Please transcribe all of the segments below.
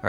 All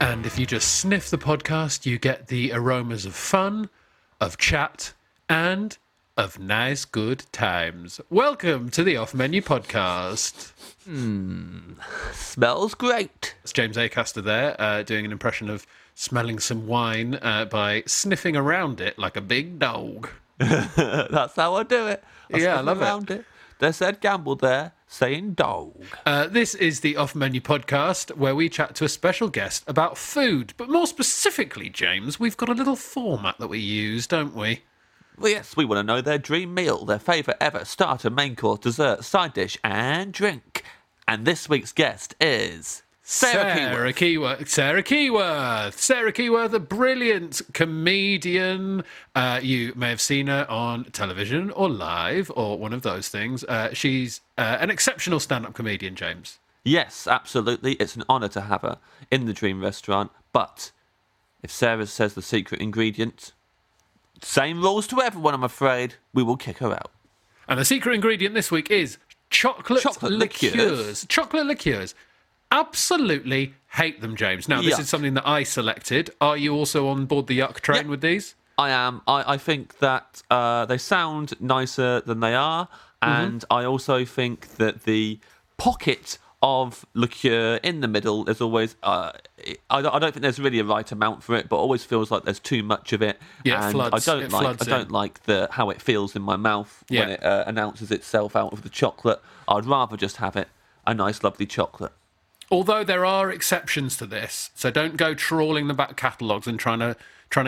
And if you just sniff the podcast, you get the aromas of fun, of chat, and of nice good times. Welcome to the Off Menu Podcast. Smells great. It's James Acaster there, doing an impression of smelling some wine by sniffing around it like a big dog. That's how I do it. I love around it. They said gamble there. Saying dog. This is the Off Menu Podcast, where we chat to a special guest about food. But more specifically, James, we've got a little format that we use, don't we? Well, yes, we want to know their dream meal, their favourite ever starter, main course, dessert, side dish, and drink. And this week's guest is Sarah Keyworth. Sarah Keyworth, a brilliant comedian. You may have seen her on television or live or one of those things. She's an exceptional stand-up comedian, James. Yes, absolutely. It's an honour to have her in the Dream Restaurant. But if Sarah says the secret ingredient, same rules to everyone, I'm afraid. We will kick her out. And the secret ingredient this week is chocolate liqueurs. Chocolate liqueurs. Absolutely hate them, James. Now, this is something that I selected. Are you also on board the yuck train with these? I am. I think that they sound nicer than they are. And I also think that the pocket of liqueur in the middle is always... I don't think there's really a right amount for it, but always feels like there's too much of it. Yeah, and floods. I don't like how it feels in my mouth when it announces itself out of the chocolate. I'd rather just have it a nice, lovely chocolate. Although there are exceptions to this, so don't go trawling the back catalogues and trying to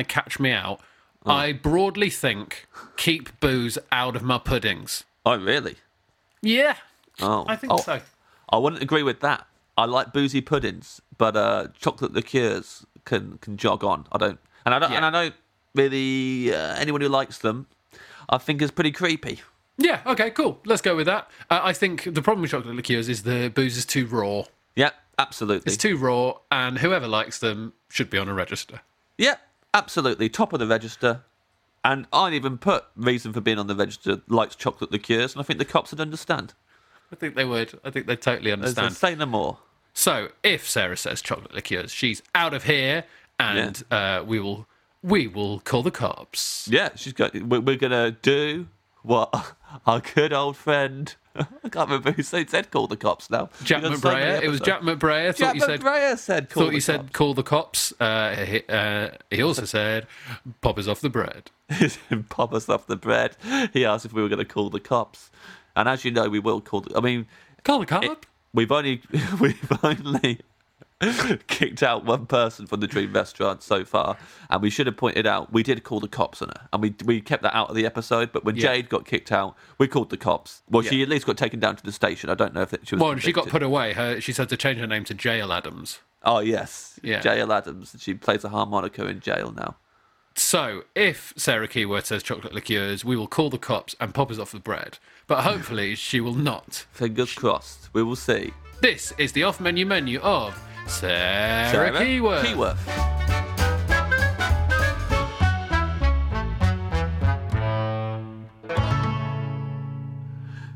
catch me out. Oh. I broadly think keep booze out of my puddings. Oh, really? Yeah. Oh, I think so. I wouldn't agree with that. I like boozy puddings, but chocolate liqueurs can jog on. I don't really anyone who likes them. I think is pretty creepy. Yeah. Okay. Cool. Let's go with that. I think the problem with chocolate liqueurs is the booze is too raw. Yep, absolutely. It's too raw, and whoever likes them should be on a register. Yep, absolutely. Top of the register. And I'd even put reason for being on the register, likes chocolate liqueurs, and I think the cops would understand. I think they would. I think they'd totally understand. Say no more. So, if Sarah says chocolate liqueurs, she's out of here, and we will call the cops. Yeah, we're going to do what our good old friend... I can't remember who said call the cops now. Jack McBrayer. It was Jack McBrayer. Thought you said call the cops. He also said pop us off the bread. Pop us off the bread. He asked if we were going to call the cops, and as you know, we will call the cops. We've only kicked out one person from the Dream Restaurant so far, and we should have pointed out we did call the cops on her, and we kept that out of the episode. But when Jade got kicked out, we called the cops. Well, she at least got taken down to the station. I don't know if she was. Well, convicted. She got put away. She had to change her name to Jail Adams. Oh yes, yeah. Jail Adams. She plays a harmonica in jail now. So, if Sarah Keyworth says chocolate liqueurs, we will call the cops and pop us off the bread. But hopefully she will not. Fingers crossed. We will see. This is the off-menu menu of Sarah Keyworth.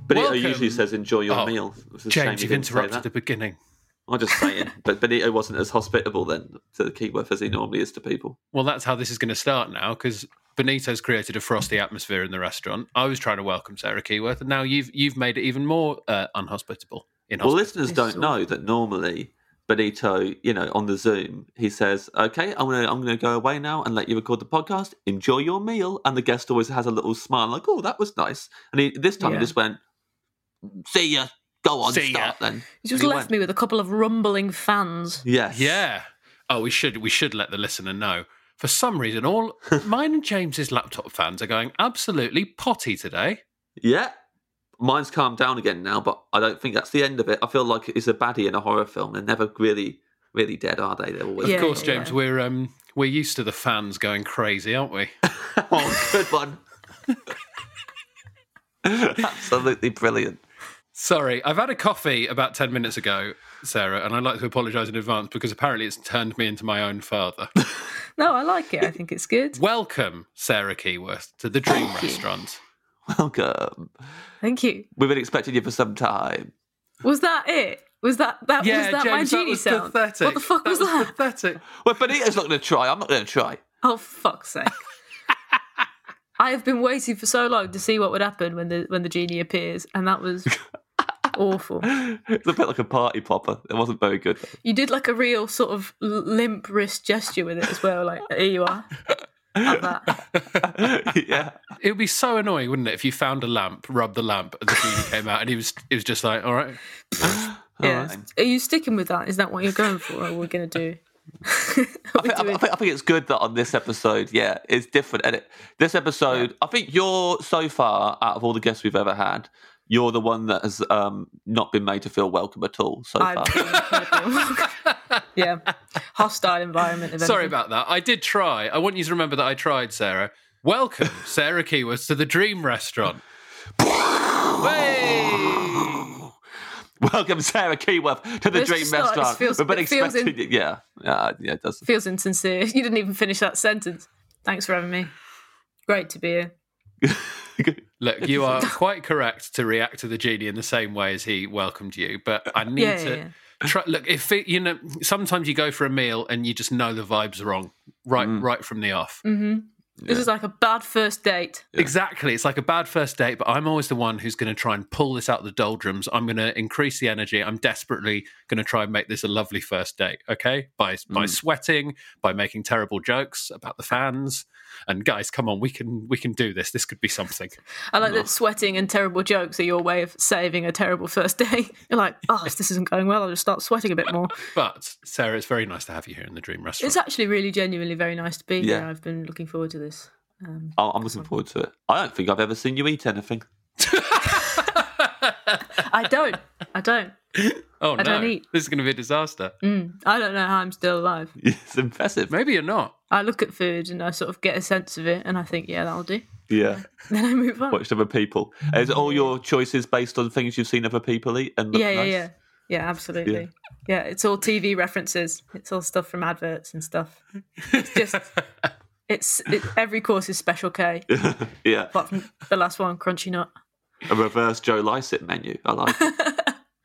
But it usually says enjoy your meal. James, you've interrupted the beginning. I'm just saying, but Benito wasn't as hospitable then to the Keyworth as he normally is to people. Well, that's how this is going to start now, because Benito's created a frosty atmosphere in the restaurant. I was trying to welcome Sarah Keyworth, and now you've made it even more unhospitable. Well, listeners don't know that normally Benito, on the Zoom, he says, "Okay, I'm gonna go away now and let you record the podcast. Enjoy your meal," and the guest always has a little smile, like, "Oh, that was nice." And this time he just went, "See ya." Go on, start then. He just left me with a couple of rumbling fans. Yes. Yeah. Oh, we should let the listener know. For some reason, all mine and James's laptop fans are going absolutely potty today. Yeah. Mine's calmed down again now, but I don't think that's the end of it. I feel like it's a baddie in a horror film. They're never really, really dead, are they? They're always dead. Of course, James, we're used to the fans going crazy, aren't we? Oh, good one. Absolutely brilliant. Sorry, I've had a coffee about 10 minutes ago, Sarah, and I'd like to apologise in advance because apparently it's turned me into my own father. No, I like it. I think it's good. Welcome, Sarah Keyworth, to the Dream Restaurant. Welcome. Thank you. We've been expecting you for some time. Was that it? Was that was that James, my genie sound? Pathetic. What the fuck was that? Pathetic. Well, Benito's not going to try. I'm not going to try. Oh, fuck's sake. I have been waiting for so long to see what would happen when the genie appears, and that was awful. It's a bit like a party popper. It wasn't very good. You did like a real sort of limp wrist gesture with it as well, like, here you are. Like that. Yeah. It would be so annoying, wouldn't it, if you found a lamp, rubbed the lamp, and the genie came out, and he was just like, all right. All right. Are you sticking with that? Is that what you're going for, or we're going to do? I think it's good that on this episode, it's different. And this episode, I think you're so far out of all the guests we've ever had, you're the one that has not been made to feel welcome at all so far. Yeah, hostile environment. Sorry about that. I did try. I want you to remember that I tried, Sarah. Welcome, Sarah Keyworth, to the Dream Restaurant. Welcome, Sarah Keyworth, to the Dream Restaurant. We've been expecting it. Yeah, it does. Feels insincere. You didn't even finish that sentence. Thanks for having me. Great to be here. Look, you are quite correct to react to the genie in the same way as he welcomed you, but I need to try. Look, sometimes you go for a meal and you just know the vibe's wrong right from the off. Mm-hmm. Yeah. This is like a bad first date. Yeah. Exactly. It's like a bad first date, but I'm always the one who's going to try and pull this out of the doldrums. I'm going to increase the energy. I'm desperately going to try and make this a lovely first date, okay? By sweating, by making terrible jokes about the fans. And guys, come on, we can do this. This could be something. I like that sweating and terrible jokes are your way of saving a terrible first date. You're like, if this isn't going well, I'll just start sweating a bit more. But, Sarah, it's very nice to have you here in the Dream Restaurant. It's actually really genuinely very nice to be here. I've been looking forward to this. I'm looking forward to it. I don't think I've ever seen you eat anything. I don't. Oh, no. I don't eat. This is going to be a disaster. I don't know how I'm still alive. It's impressive. Maybe you're not. I look at food and I sort of get a sense of it and I think, that'll do. Yeah. Then I move on. Watched other people. Is all your choices based on things you've seen other people eat? And nice? Yeah, absolutely. Yeah, it's all TV references. It's all stuff from adverts and stuff. It's just... It's every course is Special K. Yeah. Apart from the last one, Crunchy Nut. A reverse Joe Lycett menu. I like it.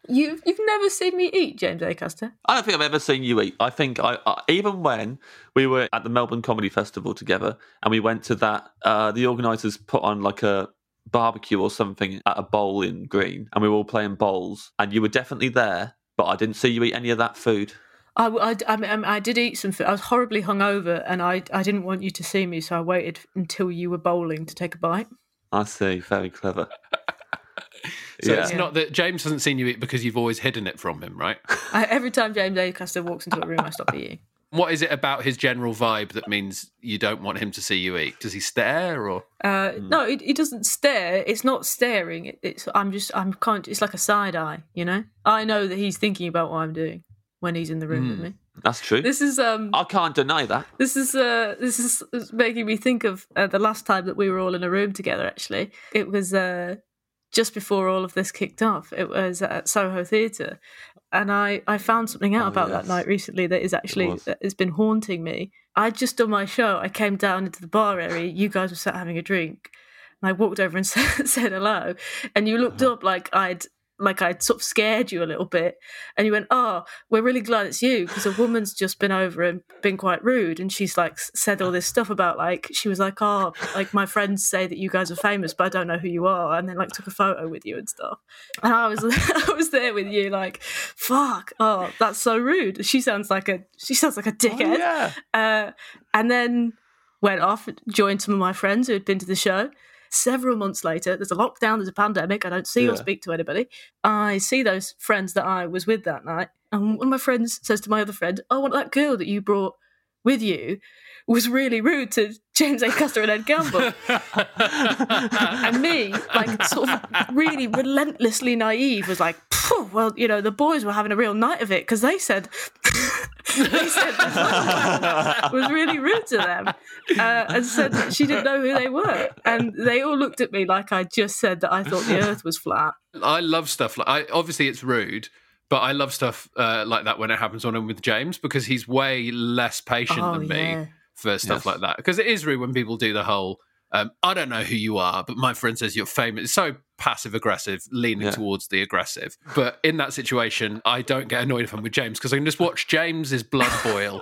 You've never seen me eat, James Acaster? I don't think I've ever seen you eat. I think I even when we were at the Melbourne Comedy Festival together and we went to that, the organisers put on like a barbecue or something at a bowl in Green and we were all playing bowls and you were definitely there, but I didn't see you eat any of that food. I did eat some food. I was horribly hungover and I didn't want you to see me, so I waited until you were bowling to take a bite. I see. Very clever. So yeah. It's not that James hasn't seen you eat because you've always hidden it from him, right? Every time James Acaster walks into a room, I stop at you. What is it about his general vibe that means you don't want him to see you eat? Does he stare or? No, he doesn't stare. It's not staring. It's like a side eye, you know? I know that he's thinking about what I'm doing when he's in the room with me. That's true. This is I can't deny that. This is making me think of the last time that we were all in a room together. Actually, it was just before all of this kicked off. It was at Soho Theatre, and I found something out about that night recently that is actually that has been haunting me. I'd just done my show. I came down into the bar area. You guys were sat having a drink, and I walked over and said hello, and you looked up like I'd sort of scared you a little bit, and you went, "Oh, we're really glad it's you because a woman's just been over and been quite rude, and she's like said all this stuff about like she was like, oh, like my friends say that you guys are famous, but I don't know who you are," and then like took a photo with you and stuff. And I was there with you, like, "Fuck, oh, that's so rude. She sounds like a dickhead." Oh, yeah. And then went off, joined some of my friends who had been to the show. Several months later, there's a lockdown, there's a pandemic, I don't see or speak to anybody. I see those friends that I was with that night, and one of my friends says to my other friend, "Oh, well, that girl that you brought with you was really rude to James A. Custer and Ed Gamble." And me, like, sort of really relentlessly naive, was like, "Well, you know, the boys were having a real night of it because they said..." They said that was really rude to them and said that she didn't know who they were. And they all looked at me like I just said that I thought the earth was flat. I love stuff. Obviously, it's rude, but I love stuff like that when it happens on him with James because he's way less patient than me for stuff like that. Because it is rude when people do the whole, "I don't know who you are, but my friend says you're famous." It's so passive-aggressive, leaning towards the aggressive. But in that situation, I don't get annoyed if I'm with James because I can just watch James's blood boil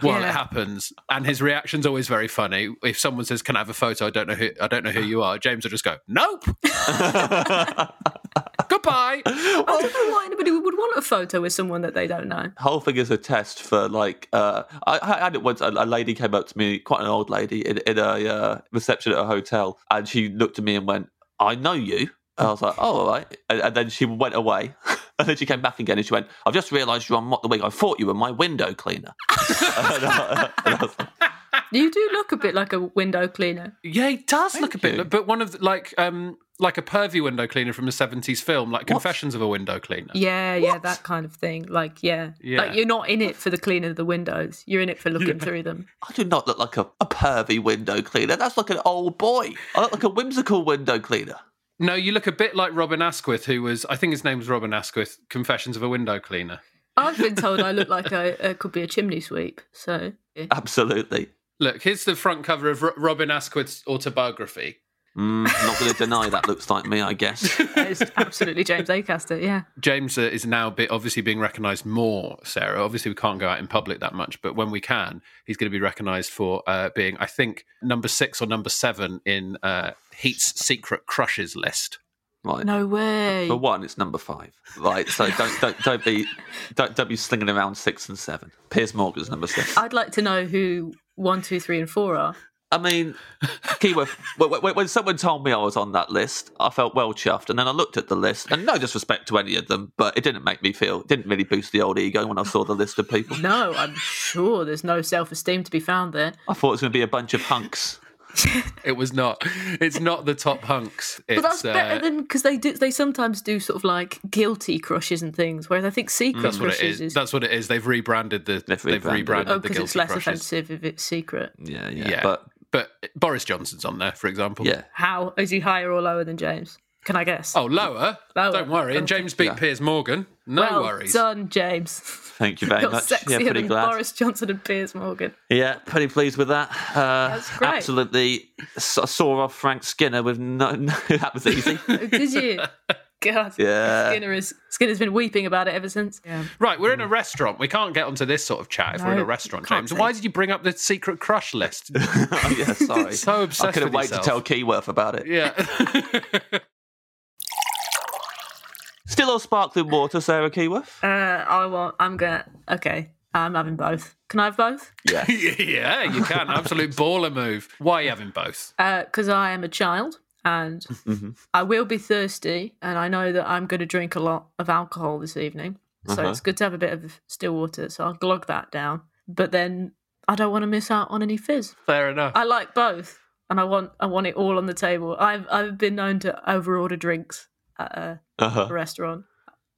while it happens. And his reaction's always very funny. If someone says, "Can I have a photo? I don't know who you are," James will just go, "Nope." Goodbye. I don't know why anybody would want a photo with someone that they don't know. Whole thing is a test for like, I had it once, a lady came up to me, quite an old lady, in a reception at a hotel, and she looked at me and went, "I know you." And I was like, "Oh, all right." And then she went away. And then she came back again and she went, "I've just realised you're on What the Week. I thought you were my window cleaner." And I was like, "You do look a bit like a window cleaner." Yeah, he does look a bit, but one of the, like a pervy window cleaner from a 70s film, like Confessions of a Window Cleaner. Yeah, that kind of thing. Like, like you're not in it for the cleaning of the windows. You're in it for looking through them. I do not look like a pervy window cleaner. That's like an old boy. I look like a whimsical window cleaner. No, you look a bit like Robin Asquith, who was, I think his name was Robin Asquith, Confessions of a Window Cleaner. I've been told I look like I could be a chimney sweep, so... Yeah. Absolutely. Look, here's the front cover of Robin Asquith's autobiography. I'm not going to deny that looks like me, I guess. It's absolutely James Acaster, yeah. James is now obviously being recognised more, Sarah. Obviously, we can't go out in public that much, but when we can, he's going to be recognised for being, I think, number 6 or number 7 in Heat's Secret Crushes list. Right. No way. For one, it's number 5. Right, so don't be slinging around 6 and 7. Piers Morgan's number 6. I'd like to know who 1, 2, 3, and 4 are. I mean, Keyworth, when someone told me I was on that list, I felt well chuffed. And then I looked at the list, and no disrespect to any of them, but it didn't make me feel, didn't really boost the old ego when I saw the list of people. No, I'm sure there's no self-esteem to be found there. I thought it was going to be a bunch of hunks. It was not. It's not the top hunks. But that's better than, because they sometimes do sort of like guilty crushes and things, whereas I think secret crushes is... That's what it is. They've rebranded the guilty crushes. Oh, because it's less offensive if it's secret. Yeah. But Boris Johnson's on there, for example. Yeah. How? Is he higher or lower than James? Can I guess? Oh, lower. Don't worry. And James beat Piers Morgan. No worries. Well done, James. Thank you very much. Sexier pretty than glad. Boris Johnson and Piers Morgan. Yeah, pretty pleased with that. That's great. Absolutely saw off Frank Skinner with no that was easy. Did you? God, yeah. Skinner's been weeping about it ever since. Yeah. Right, we're in a restaurant. We can't get onto this sort of chat if we're in a restaurant, James. Why did you bring up the secret crush list? Oh, yeah, sorry. So obsessed I couldn't wait to tell Keyworth about it. Yeah. Still or sparkling water, Sarah Keyworth? Okay, I'm having both. Can I have both? Yeah. Yeah, you can. Absolute baller move. Why are you having both? Because I am a child. and mm-hmm. I will be thirsty, and I know that I'm going to drink a lot of alcohol this evening. So it's good to have a bit of still water, so I'll glug that down. But then I don't want to miss out on any fizz. Fair enough. I like both, and I want it all on the table. I've been known to overorder drinks at a restaurant.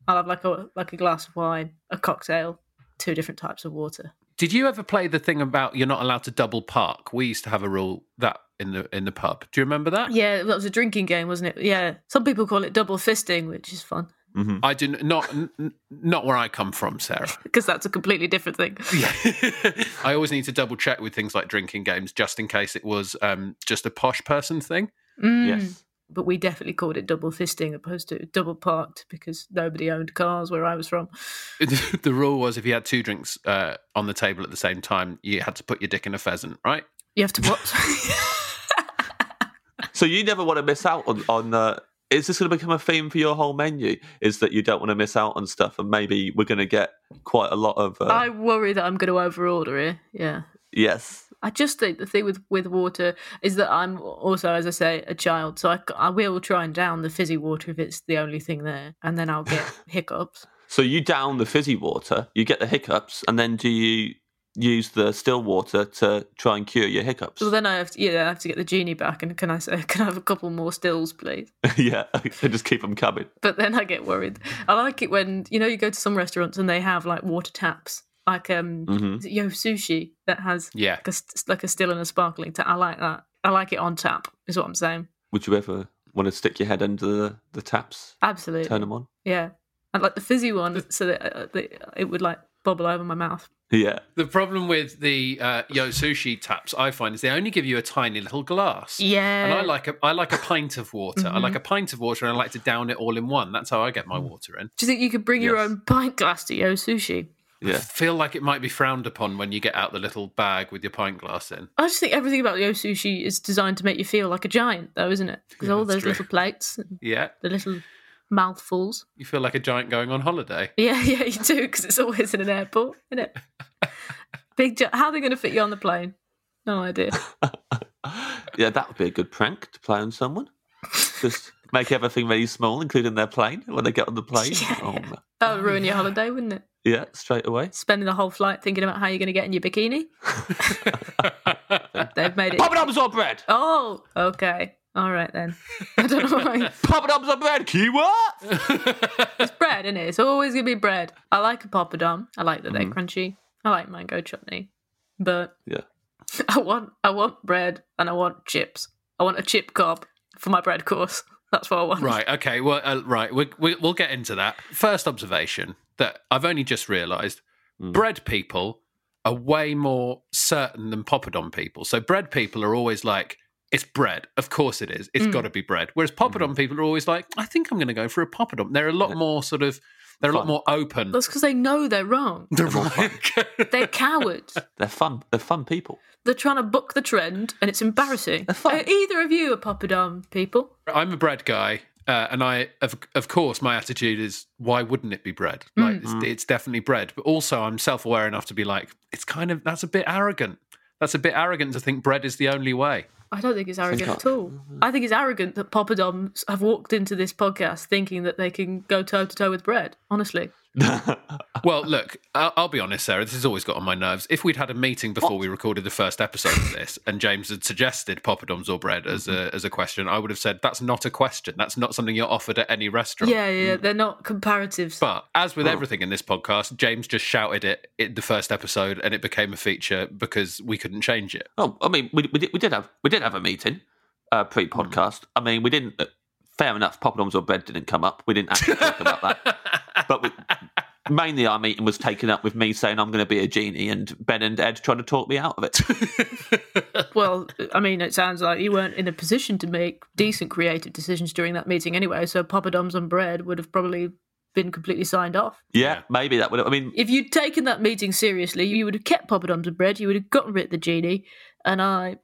I'll have like a glass of wine, a cocktail, two different types of water. Did you ever play the thing about you're not allowed to double park? We used to have a rule that in the pub. Do you remember that? Yeah, that was a drinking game, wasn't it? Yeah. Some people call it double fisting, which is fun. Mm-hmm. I do not where I come from, Sarah. Because that's a completely different thing. Yeah. I always need to double check with things like drinking games, just in case it was just a posh person thing. Mm. Yes. But we definitely called it double fisting opposed to double parked because nobody owned cars where I was from. The rule was if you had two drinks on the table at the same time, you had to put your dick in a pheasant, right? You have to what? So you never want to miss out on is this going to become a theme for your whole menu? Is that you don't want to miss out on stuff and maybe we're going to get quite a lot of... I worry that I'm going to overorder it, yeah. Yes. I just think the thing with water is that I'm also, as I say, a child, so I will try and down the fizzy water if it's the only thing there, and then I'll get hiccups. So you down the fizzy water, you get the hiccups, and then do you use the still water to try and cure your hiccups? Well, then I have to get the genie back, and can I have a couple more stills, please? Yeah, I just keep them coming. But then I get worried. I like it when, you go to some restaurants and they have, like, water taps. Like mm-hmm. Yo Sushi that has like a still and a sparkling tap. I like that. I like it on tap is what I'm saying. Would you ever want to stick your head under the taps? Absolutely. Turn them on? Yeah. I'd like the fizzy one so that it would like bubble over my mouth. Yeah. The problem with the Yo Sushi taps I find is they only give you a tiny little glass. Yeah. And I like a pint of water. Mm-hmm. I like a pint of water and I like to down it all in one. That's how I get my water in. Do you think you could bring your own pint glass to Yo Sushi? Yeah. I feel like it might be frowned upon when you get out the little bag with your pint glass in. I just think everything about Yo Sushi is designed to make you feel like a giant, though, isn't it? Because all those little plates and the little mouthfuls. You feel like a giant going on holiday. Yeah, you do, because it's always in an airport, isn't it? How are they going to fit you on the plane? No idea. Yeah, that would be a good prank to play on someone. Just make everything really small, including their plane, when they get on the plane. Yeah, no. That would ruin your holiday, wouldn't it? Yeah, straight away. Spending the whole flight thinking about how you're going to get in your bikini. They've made it. Poppadoms or bread? Oh, okay. All right then. I don't know why. Poppadoms or bread? Keyworth? It's bread, isn't it? It's always going to be bread. I like a poppadom. I like that they're crunchy. I like mango chutney. But I want bread and I want chips. I want a chip cob for my bread course. That's what I want. Right, okay. Well, we'll get into that. First observation that I've only just realised, bread people are way more certain than poppadom people. So bread people are always like, it's bread. Of course it is. It's got to be bread. Whereas poppadom people are always like, I think I'm going to go for a poppadom. They're a lot more sort of... They're fun. A lot more open. That's because they know they're wrong. They're wrong. They're cowards. They're fun. They're fun people. They're trying to buck the trend, and it's embarrassing. They're fun. Are either of you a poppadom people? I'm a bread guy, and I, of course, my attitude is, why wouldn't it be bread? Like it's definitely bread. But also, I'm self-aware enough to be like, that's a bit arrogant. That's a bit arrogant to think bread is the only way. I don't think it's arrogant at all. Mm-hmm. I think it's arrogant that poppadoms have walked into this podcast thinking that they can go toe-to-toe with bread, honestly. Well, look, I'll be honest, Sarah, this has always got on my nerves. If we'd had a meeting before we recorded the first episode of this and James had suggested poppadoms or bread as a question, I would have said, that's not a question. That's not something you're offered at any restaurant. Yeah, they're not comparatives. But as with everything in this podcast, James just shouted it in the first episode and it became a feature because we couldn't change it. Oh, I mean, we did have a meeting pre-podcast. I mean, we didn't... fair enough, poppadoms or bread didn't come up. We didn't actually talk about that. But mainly our meeting was taken up with me saying I'm going to be a genie and Ben and Ed trying to talk me out of it. Well, I mean, it sounds like you weren't in a position to make decent creative decisions during that meeting anyway, so poppadoms and bread would have probably been completely signed off. Yeah, maybe that would have... I mean... If you'd taken that meeting seriously, you would have kept poppadoms and bread, you would have gotten rid of the genie, and I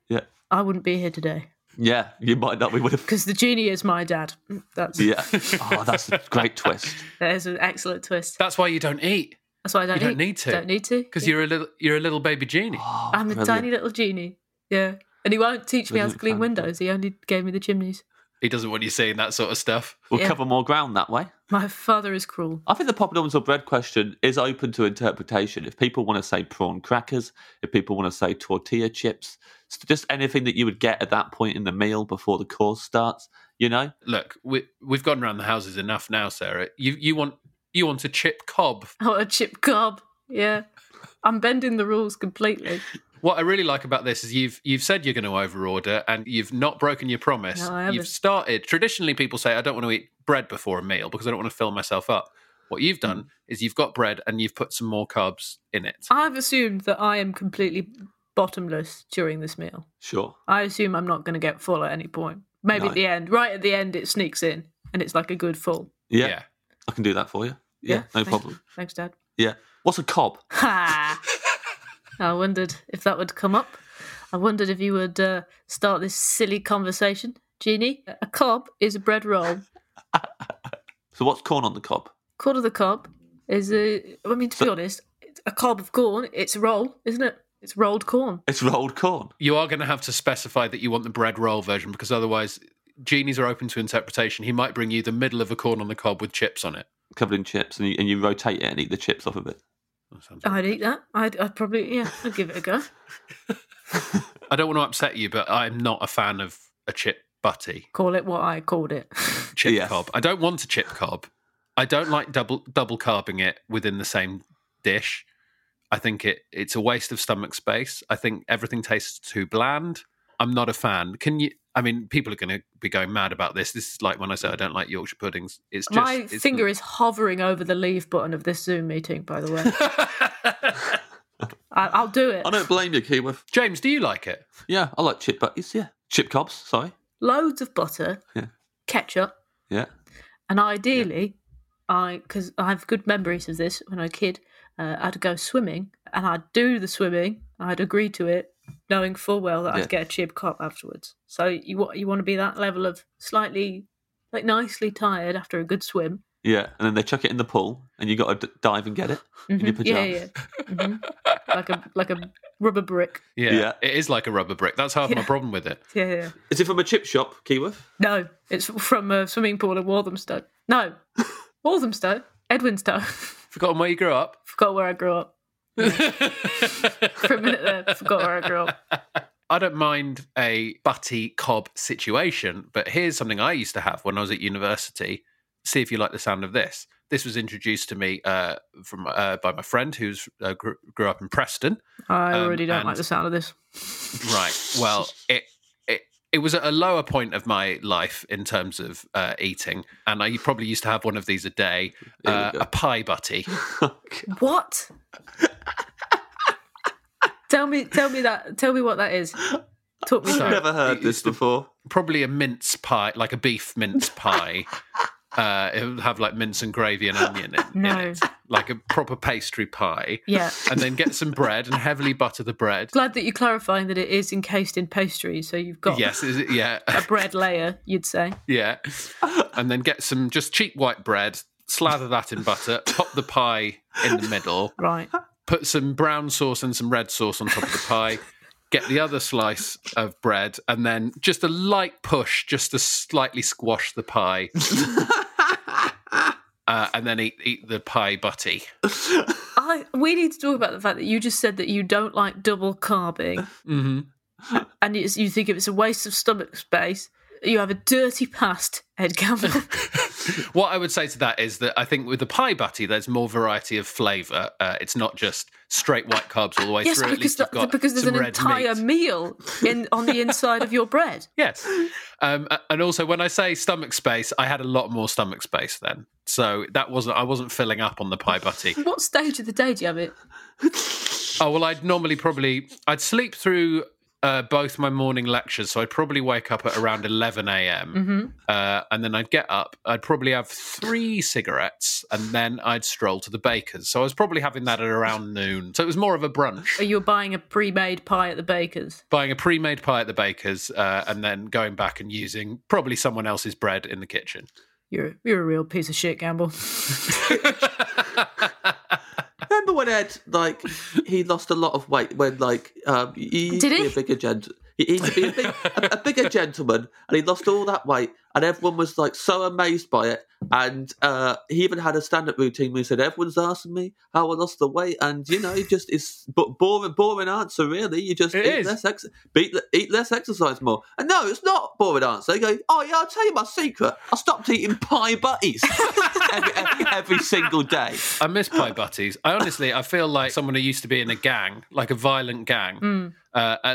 wouldn't be here today. Yeah, you might not. We would have, because the genie is my dad. That's Oh, that's a great twist. That is an excellent twist. That's why you don't eat. That's why I don't eat. You don't need to. Because you're a little baby genie. Oh, I'm a tiny little genie. Yeah, and he won't teach me how to clean windows. He only gave me the chimneys. He doesn't want you saying that sort of stuff. We'll cover more ground that way. My father is cruel. I think the poppadoms or bread question is open to interpretation. If people want to say prawn crackers, if people want to say tortilla chips, just anything that you would get at that point in the meal before the course starts, you know? Look, we've gone around the houses enough now, Sarah. You want a chip cob. Oh, a chip cob, yeah. I'm bending the rules completely. What I really like about this is you've said you're going to overorder and you've not broken your promise. No, I haven't. You've started. Traditionally, people say, I don't want to eat bread before a meal because I don't want to fill myself up. What you've done is you've got bread and you've put some more carbs in it. I've assumed that I am completely bottomless during this meal. Sure. I assume I'm not going to get full at any point. Maybe at the end. Right at the end, it sneaks in and it's like a good full. Yeah. I can do that for you. Yeah, no problem. Thanks, Dad. Yeah. What's a cob? Ha! I wondered if that would come up. I wondered if you would start this silly conversation. Jeannie, a cob is a bread roll. So what's corn on the cob? Corn on the cob is be honest, a cob of corn, it's a roll, isn't it? It's rolled corn. It's rolled corn. You are going to have to specify that you want the bread roll version because otherwise Jeannie's are open to interpretation. He might bring you the middle of a corn on the cob with chips on it. Covered in chips and you rotate it and eat the chips off of it. I'd eat that. I'd probably, I'd give it a go. I don't want to upset you, but I'm not a fan of a chip butty. Call it what I called it. Chip cob. I don't want a chip cob. I don't like double carbing it within the same dish. I think it's a waste of stomach space. I think everything tastes too bland. I'm not a fan. People are going to be going mad about this. This is like when I say I don't like Yorkshire puddings. It's just my finger is hovering over the leave button of this Zoom meeting, by the way. I'll do it. I don't blame you, Keyworth. James, do you like it? Yeah, I like chip butties, yeah. Chip cobs, sorry. Loads of butter, ketchup. Yeah. And ideally, because I have good memories of this when I was a kid, I'd go swimming and I'd do the swimming. I'd agree to it, knowing full well that I'd get a chip cob afterwards. So you want to be that level of slightly, like, nicely tired after a good swim. Yeah, and then they chuck it in the pool, and you got to dive and get it in your pajamas. Yeah. Mm-hmm. like a rubber brick. Yeah, it is like a rubber brick. That's half my problem with it. Yeah. Is it from a chip shop, Keyworth? No, it's from a swimming pool in Walthamstow. No, Walthamstow, Edwinstow. Forgotten where you grew up? Forgot where I grew up. For a minute there, forgot where I grew up. I don't mind a butty cob situation, but here's something I used to have when I was at university. See if you like the sound of this. This was introduced to me by my friend who's grew up in Preston. I already don't like the sound of this. Right. Well, it was at a lower point of my life in terms of eating, and I probably used to have one of these a day, a pie butty. What? Tell me that. Tell me what that is. Talk me through. I've never heard this before. Probably a mince pie, like a beef mince pie. It would have like mince and gravy and onion in it, like a proper pastry pie. Yeah. And then get some bread and heavily butter the bread. Glad that you're clarifying that it is encased in pastry, so you've got a bread layer, you'd say. Yeah. And then get some just cheap white bread, slather that in butter, pop the pie in the middle. Right. Put some brown sauce and some red sauce on top of the pie. Get the other slice of bread and then just a light push just to slightly squash the pie. And then eat the pie butty. We need to talk about the fact that you just said that you don't like double carbing. Mm-hmm. And you think if it's a waste of stomach space, you have a dirty past, Ed Campbell. What I would say to that is that I think with the pie butty, there's more variety of flavour. It's not just straight white carbs all the way through. At least you've got because there's an entire meal on the inside of your bread. Yes. And also, when I say stomach space, I had a lot more stomach space then. So I wasn't filling up on the pie butty. What stage of the day do you have it? Oh, well, I'd sleep through both my morning lectures, so I'd probably wake up at around 11 a.m. Mm-hmm. And then I'd get up, I'd probably have 3 cigarettes, and then I'd stroll to the baker's. So I was probably having that at around noon. So it was more of a brunch. You were buying a pre-made pie at the baker's? Buying a pre-made pie at the baker's, and then going back and using probably someone else's bread in the kitchen. You're a real piece of shit, Campbell. Remember when Ed, like, he lost a lot of weight when, like, he used to be a big agenda. He's a bigger gentleman, and he lost all that weight, and everyone was like so amazed by it. And he even had a stand-up routine where he said, "Everyone's asking me how I lost the weight," and you know, it just is boring answer. Really, you just eat less, exercise more. And no, it's not a boring answer. You go, "Oh yeah, I'll tell you my secret. I stopped eating pie butties every single day." I miss pie butties. I feel like someone who used to be in a gang, like a violent gang. Mm.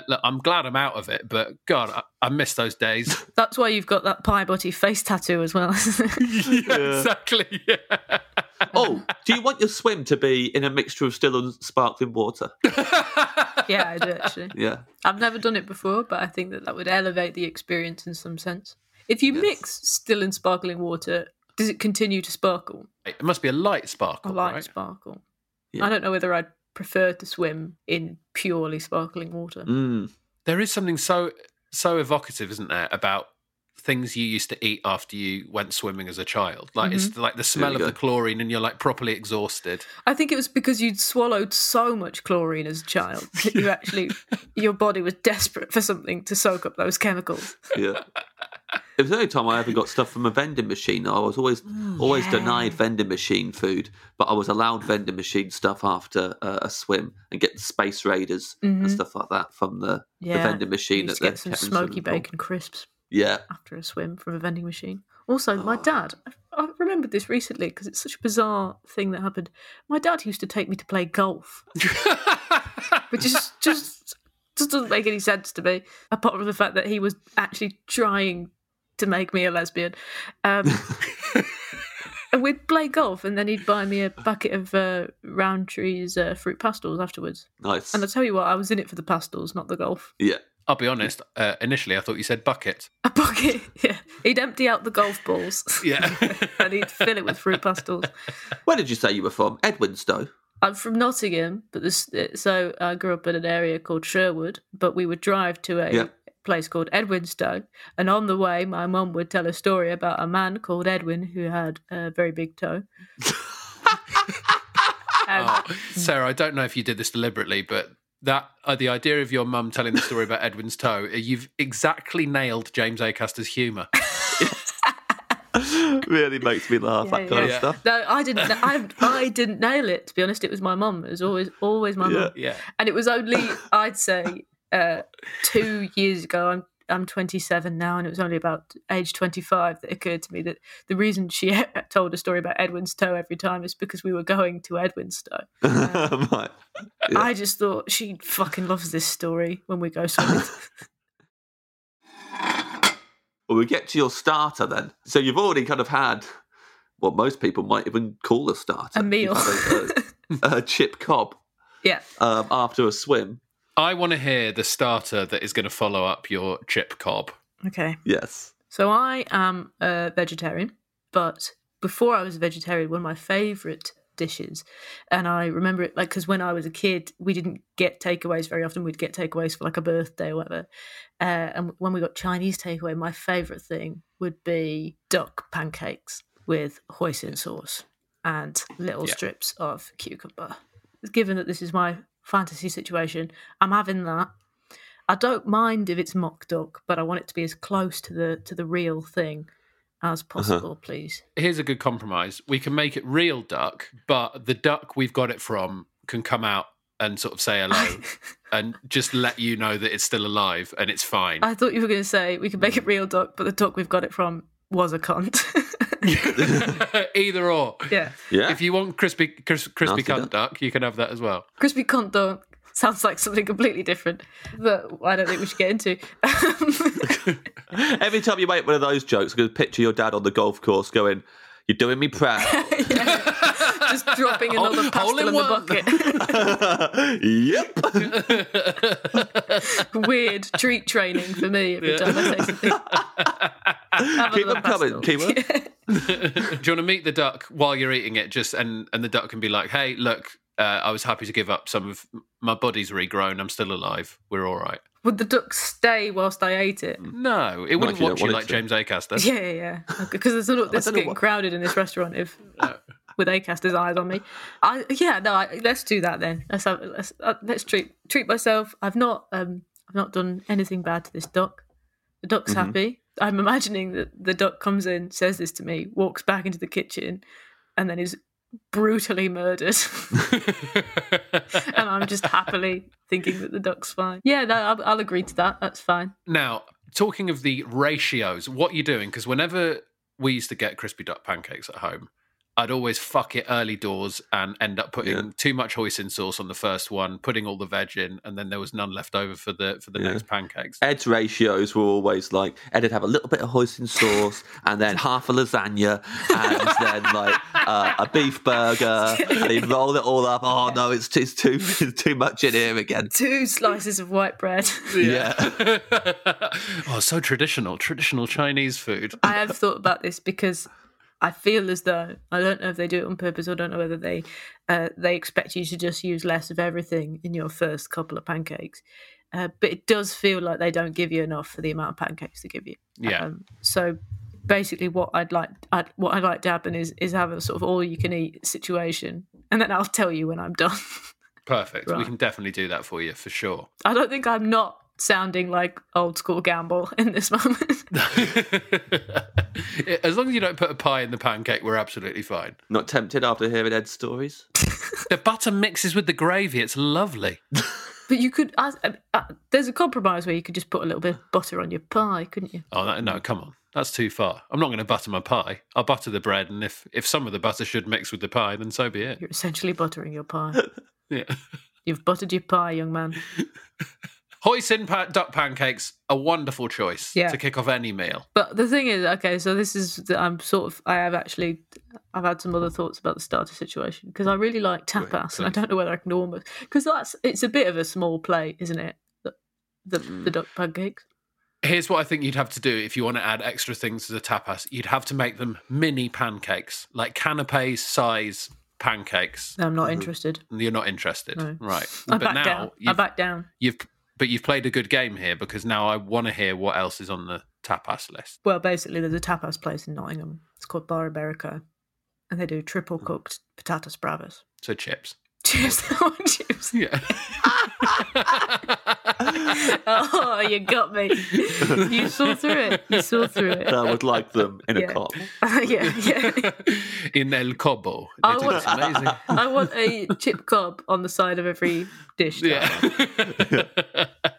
Look, I'm glad I'm out of it, but God, I miss those days. That's why you've got that pie butty face tattoo as well, isn't it? Yeah, exactly. Yeah. Oh, do you want your swim to be in a mixture of still and sparkling water? Yeah, I do actually. Yeah, I've never done it before, but I think that would elevate the experience in some sense. If you mix still and sparkling water, does it continue to sparkle? It must be a light sparkle. A light sparkle. Yeah. I don't know whether I'd prefer to swim in purely sparkling water. Mm. There is something so evocative, isn't there, about things you used to eat after you went swimming as a child. Like it's like the smell of the chlorine, and you're like properly exhausted. I think it was because you'd swallowed so much chlorine as a child that you actually, your body was desperate for something to soak up those chemicals. Yeah. It was the only time I ever got stuff from a vending machine. I was always denied vending machine food, but I was allowed vending machine stuff after a swim, and get the Space Raiders and stuff like that from the vending machine. Used to get some smoky bacon crisps. Yeah. After a swim from a vending machine. Also, my dad, I remembered this recently because it's such a bizarre thing that happened. My dad used to take me to play golf, which is just doesn't make any sense to me, apart from the fact that he was actually trying to make me a lesbian. And we'd play golf, and then he'd buy me a bucket of Roundtree's fruit pastels afterwards. Nice. And I tell you what, I was in it for the pastels, not the golf. Yeah. I'll be honest, initially I thought you said bucket. A bucket, yeah. He'd empty out the golf balls. Yeah. And he'd fill it with fruit pastels. Where did you say you were from? Edwinstowe? I'm from Nottingham, but so I grew up in an area called Sherwood, but we would drive to a place called Edwinstowe, and on the way my mum would tell a story about a man called Edwin who had a very big toe. Sarah, I don't know if you did this deliberately, but the idea of your mum telling the story about Edwin's toe, you've exactly nailed James Acaster's humour. Really makes me laugh, that kind of stuff. No, I didn't. I didn't nail it. To be honest, it was my mum. It was always my mum. Yeah. And it was only, I'd say, 2 years ago. I'm 27 now, and it was only about age 25 that it occurred to me that the reason she told a story about Edwin's toe every time is because we were going to Edwinstowe. I just thought, she fucking loves this story when we go swimming. Well, we get to your starter then. So you've already kind of had what most people might even call a starter. A meal. A chip cob. Yeah. After a swim. I want to hear the starter that is going to follow up your chip cob. Okay. Yes. So I am a vegetarian, but before I was a vegetarian, one of my favourite dishes, and I remember it like because when I was a kid, we didn't get takeaways very often. We'd get takeaways for like a birthday or whatever. And when we got Chinese takeaway, my favourite thing would be duck pancakes with hoisin sauce and little strips of cucumber. Given that this is my fantasy situation, I'm having that. I don't mind if it's mock duck, but I want it to be as close to the real thing as possible, please. Here's a good compromise. We can make it real duck, but the duck we've got it from can come out and sort of say hello and just let you know that it's still alive and it's fine. I thought you were going to say we can make it real duck, but the duck we've got it from was a cunt. Either or. Yeah. If you want crispy cunt duck, you can have that as well. Crispy cunt duck sounds like something completely different that I don't think we should get into. Every time you make one of those jokes, I'm going to picture your dad on the golf course going, "You're doing me proud." Just dropping another pastel in the bucket. Yep. Weird treat training for me every time I say something. Keep them coming, Keyworth. Do you want to meet the duck while you're eating it? Just and the duck can be like, "Hey, look, I was happy to give up some of my body's regrown. I'm still alive. We're all right." Would the duck stay whilst I ate it? No, it wouldn't watch you like James Acaster. Yeah. Because it's getting crowded in this restaurant with Acaster's eyes on me. Let's do that then. Let's treat myself. I've not I've not done anything bad to this duck. The duck's happy. I'm imagining that the duck comes in, says this to me, walks back into the kitchen, and then is brutally murdered. And I'm just happily thinking that the duck's fine. Yeah, I'll agree to that. That's fine. Now, talking of the ratios, what are you doing? Because whenever we used to get crispy duck pancakes at home, I'd always fuck it early doors and end up putting too much hoisin sauce on the first one, putting all the veg in, and then there was none left over for the next pancakes. Ed's ratios were always like, Ed'd have a little bit of hoisin sauce and then half a lasagna and then like a beef burger, and he'd roll it all up. Oh no, it's too much in here again. 2 slices of white bread. Oh, so traditional Chinese food. I have thought about this because I feel as though, I don't know if they do it on purpose or don't know whether they expect you to just use less of everything in your first couple of pancakes. But it does feel like they don't give you enough for the amount of pancakes they give you. Yeah. So basically what I'd like to happen is have a sort of all-you-can-eat situation, and then I'll tell you when I'm done. Perfect. Right. We can definitely do that for you, for sure. I don't think I'm not sounding like old school Gamble in this moment. As long as you don't put a pie in the pancake, we're absolutely fine. Not tempted after hearing Ed's stories. The butter mixes with the gravy. It's lovely. But you could, there's a compromise where you could just put a little bit of butter on your pie, couldn't you? Oh, no, come on. That's too far. I'm not going to butter my pie. I'll butter the bread, and if some of the butter should mix with the pie, then so be it. You're essentially buttering your pie. Yeah. You've buttered your pie, young man. Hoisin duck pancakes, a wonderful choice to kick off any meal. But the thing is, okay, so this is, I've had some other thoughts about the starter situation, because I really like tapas, and I don't know whether I can almost, because it's a bit of a small plate, isn't it, the duck pancakes? Here's what I think you'd have to do if you want to add extra things to the tapas. You'd have to make them mini pancakes, like canapé size pancakes. I'm not interested. You're not interested, no. Right. I back down. But you've played a good game here, because now I want to hear what else is on the tapas list. Well, basically, there's a tapas place in Nottingham. It's called Bar Iberica, and they do triple cooked patatas bravas. So chips. Chips. Oh, chips. Yeah. Oh, you got me. You saw through it. I would like them in a cup. In El Cobo. It's amazing. I want a chip cob on the side of every dish. Yeah.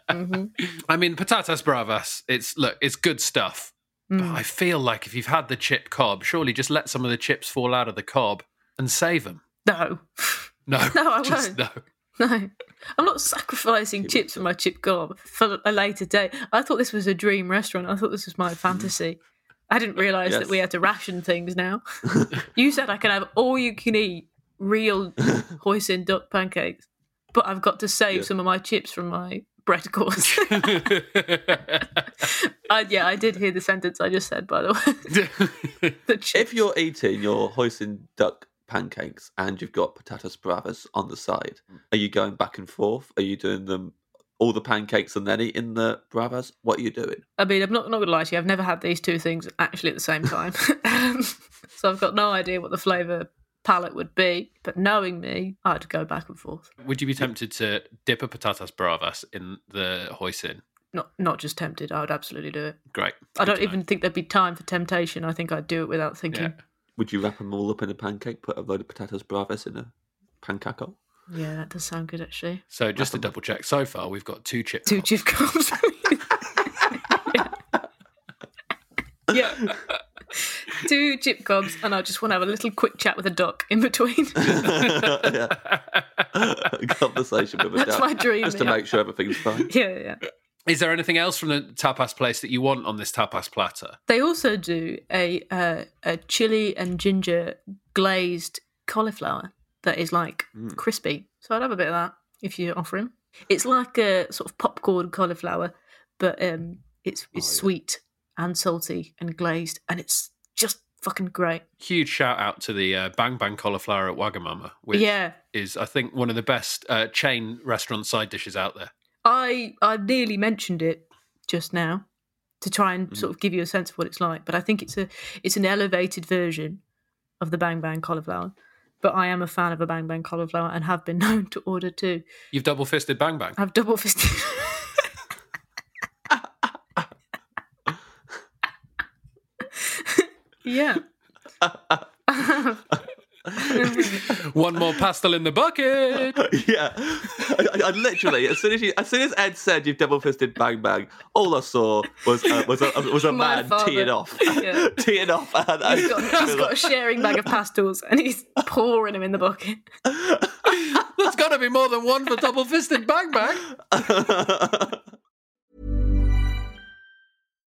Mm-hmm. I mean, patatas bravas, it's good stuff. Mm. But I feel like if you've had the chip cob, surely just let some of the chips fall out of the cob and save them. No, I won't. No, I'm not sacrificing chips for my chip gob for a later day. I thought this was a dream restaurant. I thought this was my fantasy. I didn't realise that we had to ration things now. You said I can have all you can eat, real hoisin duck pancakes, but I've got to save some of my chips from my bread course. I did hear the sentence I just said, by the way. If you're eating your hoisin duck pancakes and you've got patatas bravas on the side, are you going back and forth? Are you doing them all the pancakes and then eating the bravas? What are you doing? I mean, I'm not going to lie to you, I've never had these two things actually at the same time. So I've got no idea what the flavour palette would be, but knowing me, I'd go back and forth. Would you be tempted to dip a patatas bravas in the hoisin? Not just tempted, I would absolutely do it. Great. I don't even think there'd be time for temptation. I think I'd do it without thinking. Yeah. Would you wrap them all up in a pancake, put a load of patatas bravas in a pancaco? Yeah, that does sound good, actually. So just to double check, so far we've got 2 chip cobs. 2 chip cobs. Yeah. 2 chip cobs, and I just want to have a little quick chat with a duck in between. Conversation with a duck. That's my dream. Just to make sure everything's fine. Yeah. Is there anything else from the tapas place that you want on this tapas platter? They also do a chili and ginger glazed cauliflower that is like crispy. So I'd have a bit of that if you offer him. It's like a sort of popcorn cauliflower, but it's sweet and salty and glazed, and it's just fucking great. Huge shout out to the Bang Bang cauliflower at Wagamama, which is, I think, one of the best chain restaurant side dishes out there. I nearly mentioned it just now to try and sort of give you a sense of what it's like, but I think it's an elevated version of the Bang Bang cauliflower. But I am a fan of a Bang Bang cauliflower and have been known to order 2. You've double-fisted Bang Bang? I've double-fisted. Yeah. One more pastel in the bucket. Yeah, I literally as soon as Ed said you've double-fisted bang bang, all I saw was a man teeing off. And he's got a sharing bag of pastels and he's pouring them in the bucket. There's got to be more than one for double-fisted bang bang.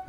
All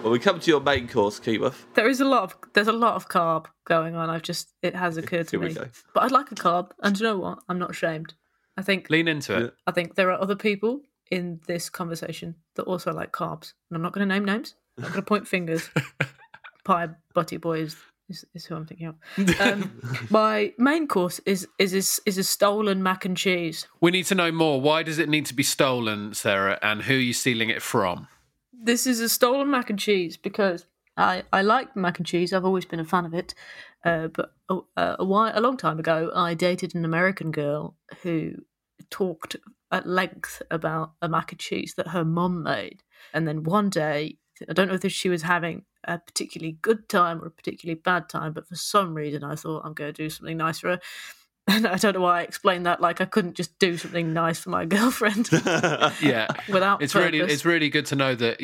Well, we come to your main course, Keyworth. There's a lot of carb going on. It has occurred to me. But I'd like a carb, and you know what? I'm not ashamed. I think lean into it. I think there are other people in this conversation that also like carbs, and I'm not going to name names. I'm going to point fingers. Pie Butty Boy is who I'm thinking of. My main course is a stolen mac and cheese. We need to know more. Why does it need to be stolen, Sarah? And who are you stealing it from? This is a stolen mac and cheese because I like mac and cheese. I've always been a fan of it. But a long time ago, I dated an American girl who talked at length about a mac and cheese that her mum made. And then one day, I don't know if she was having a particularly good time or a particularly bad time, but for some reason I thought, I'm going to do something nice for her. And I don't know why I explained that. Like, I couldn't just do something nice for my girlfriend. Without it's purpose. It's really good to know that,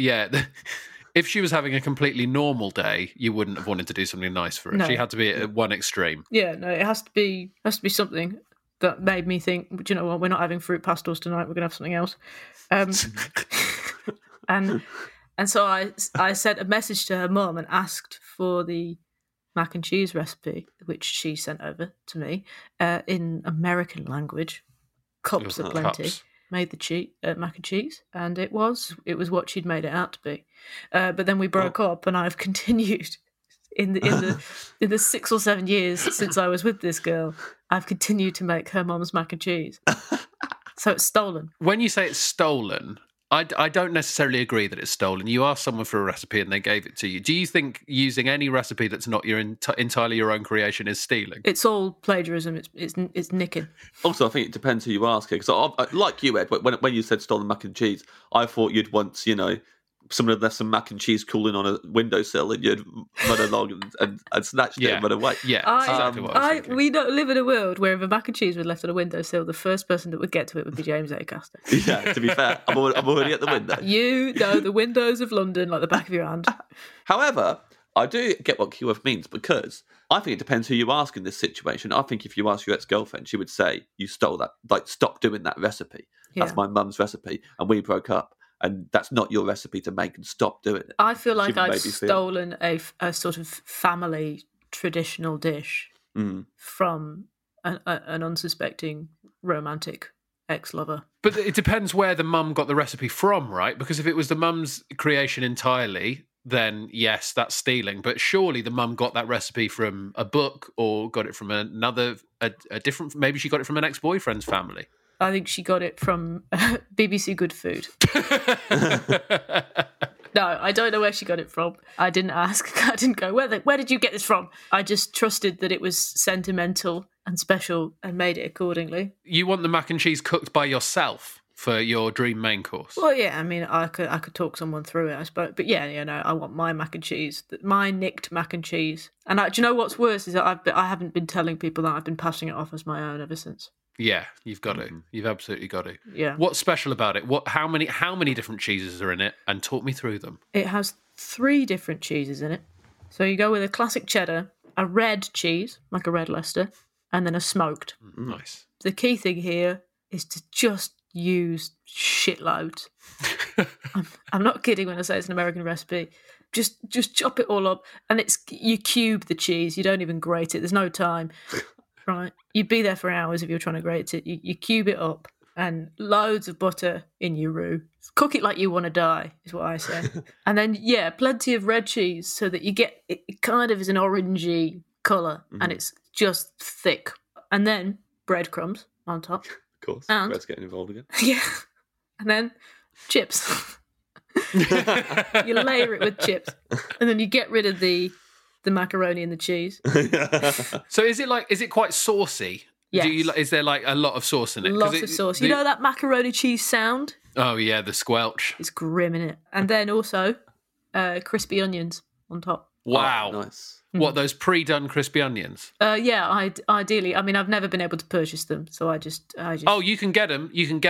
if she was having a completely normal day, you wouldn't have wanted to do something nice for her. No. She had to be at one extreme. Yeah, no, it has to be something that made me think, do you know what, we're not having fruit pastels tonight, we're going to have something else. And so I sent a message to her mum and asked for the mac and cheese recipe, which she sent over to me in American language. Cups are plenty. Cups. Made the mac and cheese, and it was what she'd made it out to be. But then we broke up, and I've continued in the 6 or 7 years since I was with this girl, I've continued to make her mum's mac and cheese. So it's stolen. When you say it's stolen, I don't necessarily agree that it's stolen. You asked someone for a recipe and they gave it to you. Do you think using any recipe that's not your entirely your own creation is stealing? It's all plagiarism. It's nicking. Also, I think it depends who you ask here. Because like you, Ed, when you said stolen mac and cheese, I thought you'd once, you know, someone had left some mac and cheese cooling on a windowsill and you'd run along and snatched it and run away. Yeah, that's exactly what I was thinking. We don't live in a world where if a mac and cheese was left on a windowsill, the first person that would get to it would be James Acaster. Yeah, to be fair, I'm already at the window. You know the windows of London like the back of your hand. However, I do get what Keyworth means because I think it depends who you ask in this situation. I think if you ask your ex-girlfriend, she would say, you stole that, like, stop doing that recipe. Yeah. That's my mum's recipe and we broke up. And that's not your recipe to make and stop doing it. I feel like I've stolen a sort of family traditional dish from an unsuspecting romantic ex-lover. But it depends where the mum got the recipe from, right? Because if it was the mum's creation entirely, then yes, that's stealing. But surely the mum got that recipe from a book or got it from a different, maybe she got it from an ex-boyfriend's family. I think she got it from BBC Good Food. No, I don't know where she got it from. I didn't ask. I didn't go, where did you get this from? I just trusted that it was sentimental and special and made it accordingly. You want the mac and cheese cooked by yourself for your dream main course? Well, yeah, I mean, I could talk someone through it, I suppose. But yeah, you know, I want my mac and cheese, my nicked mac and cheese. And do you know what's worse is that I haven't been telling people that. I've been passing it off as my own ever since. Yeah, you've got it. You've absolutely got it. Yeah. What's special about it? How many different cheeses are in it? And talk me through them. It has 3 different cheeses in it. So you go with a classic cheddar, a red cheese, like a red Leicester, and then a smoked. Nice. The key thing here is to just use shitloads. I'm not kidding when I say it's an American recipe. Just chop it all up, and you cube the cheese. You don't even grate it. There's no time. Right, you'd be there for hours if you were trying to grate it. You cube it up and loads of butter in your roux. Cook it like you want to die, is what I say. And then, yeah, plenty of red cheese so that you get it kind of is an orangey colour and it's just thick. And then breadcrumbs on top. Of course, bread's getting involved again. Yeah, and then chips. You layer it with chips and then you get rid of the macaroni and the cheese. So is it quite saucy? Yes. Is there like a lot of sauce in it? Lots of sauce. You know that macaroni cheese sound? Oh yeah, the squelch. It's grim, isn't it? And then also crispy onions on top. Wow. Oh, nice. What, those pre-done crispy onions? Yeah, ideally. I mean, I've never been able to purchase them, so I just. Oh, you can get them. You can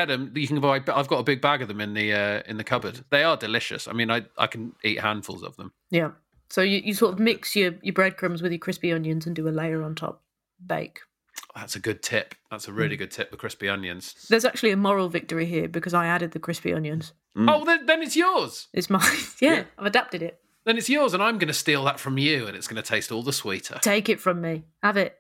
buy. I've got a big bag of them in the cupboard. They are delicious. I mean, I can eat handfuls of them. Yeah. So you sort of mix your breadcrumbs with your crispy onions and do a layer on top. Bake. That's a good tip. That's a really good tip, the crispy onions. There's actually a moral victory here because I added the crispy onions. Oh, then it's yours. It's mine. Yeah, I've adapted it. Then it's yours and I'm going to steal that from you and it's going to taste all the sweeter. Take it from me. Have it.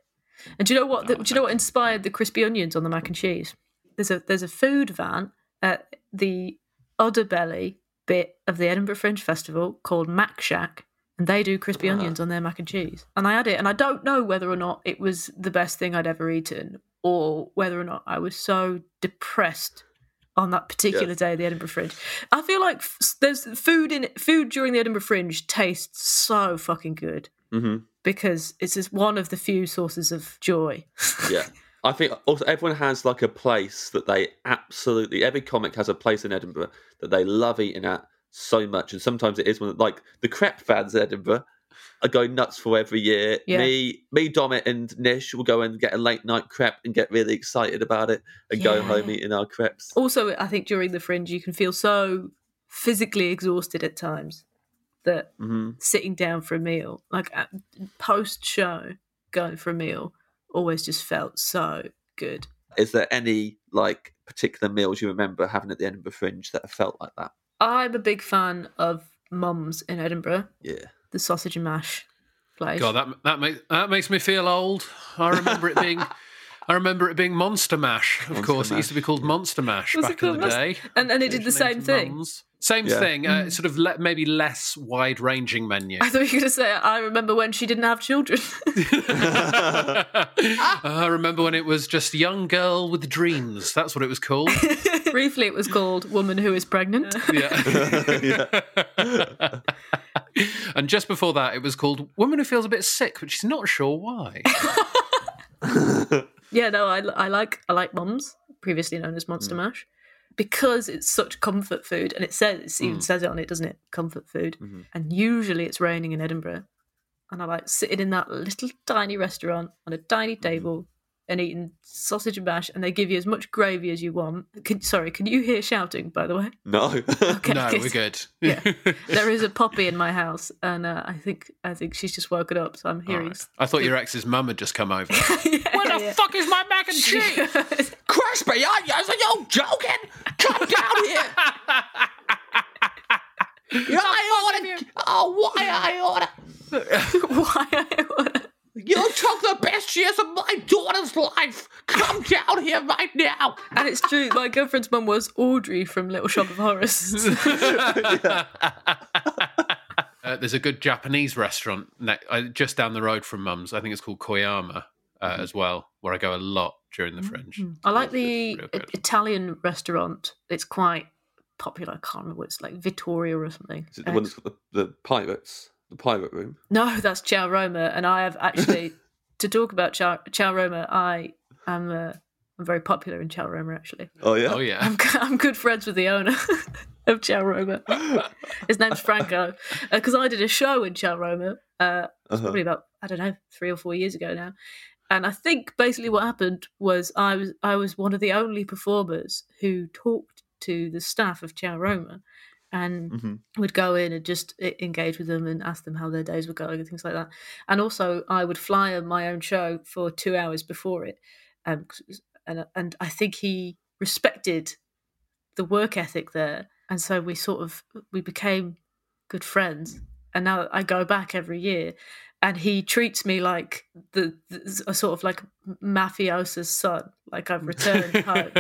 And do you know what what inspired the crispy onions on the mac and cheese? There's a food van at the Udderbelly bit of the Edinburgh Fringe Festival called Mac Shack. And they do crispy onions on their mac and cheese. And I had it, and I don't know whether or not it was the best thing I'd ever eaten or whether or not I was so depressed on that particular day of the Edinburgh Fringe. I feel like there's food during the Edinburgh Fringe tastes so fucking good because it's just one of the few sources of joy. Yeah. I think also everyone has like a place that they every comic has a place in Edinburgh that they love eating at so much, and sometimes it is one like the crepe fans in Edinburgh are going nuts for every year. Yeah. Me, Domit, and Nish will go and get a late night crepe and get really excited about it and go home eating our crepes. Also, I think during the Fringe, you can feel so physically exhausted at times that sitting down for a meal, like post show, going for a meal, always just felt so good. Is there any like particular meals you remember having at the Edinburgh Fringe that have felt like that? I'm a big fan of Mum's in Edinburgh. Yeah, the sausage and mash place. God, that makes me feel old. I remember it being Monster Mash. Of course, it used to be called Monster Mash back in the day. And it did the same thing. Mum's. Same thing, sort of maybe less wide-ranging menu. I thought you were going to say, I remember when she didn't have children. I remember when it was just Young Girl with Dreams. That's what it was called. Briefly, it was called Woman Who Is Pregnant. Yeah. And just before that, it was called Woman Who Feels a Bit Sick, but she's not sure why. Yeah, no, I like Mums, previously known as Monster Mash. Because it's such comfort food, and it even says it on it, doesn't it? Comfort food. Mm-hmm. And usually it's raining in Edinburgh, and I like sitting in that little tiny restaurant on a tiny table and eating sausage and mash, and they give you as much gravy as you want. Can you hear shouting, by the way? No. Okay, no, we're good. Yeah. There is a Poppy in my house, and I think she's just woken up, so I'm hearing... Right. I thought your ex's mum had just come over. Where the fuck is my mac and cheese? Crispy, aren't you? I was like, you're joking? Come down here. Why I order? You took the best years of my daughter's life. Come down here right now. And it's true. My girlfriend's mum was Audrey from Little Shop of Horrors. There's a good Japanese restaurant just down the road from Mum's. I think it's called Koyama as well, where I go a lot during the Fringe. I like the Italian restaurant. It's quite popular. I can't remember what it's like, Vittoria or something. Is it the one that's got the pirates? The pirate room? No, that's Ciao Roma. And I have actually, to talk about Ciao Roma, I'm very popular in Ciao Roma, actually. Oh, yeah. I'm good friends with the owner of Ciao Roma. His name's Franco. Because I did a show in Ciao Roma probably about, 3 or 4 years ago now. And I think basically what happened was I was one of the only performers who talked to the staff of Ciao Roma and would go in and just engage with them and ask them how their days were going and things like that. And also I would flyer my own show for 2 hours before it. And I think he respected the work ethic there. And so we became good friends. And now I go back every year, and he treats me like a sort of like mafiosa's son, like I've returned home.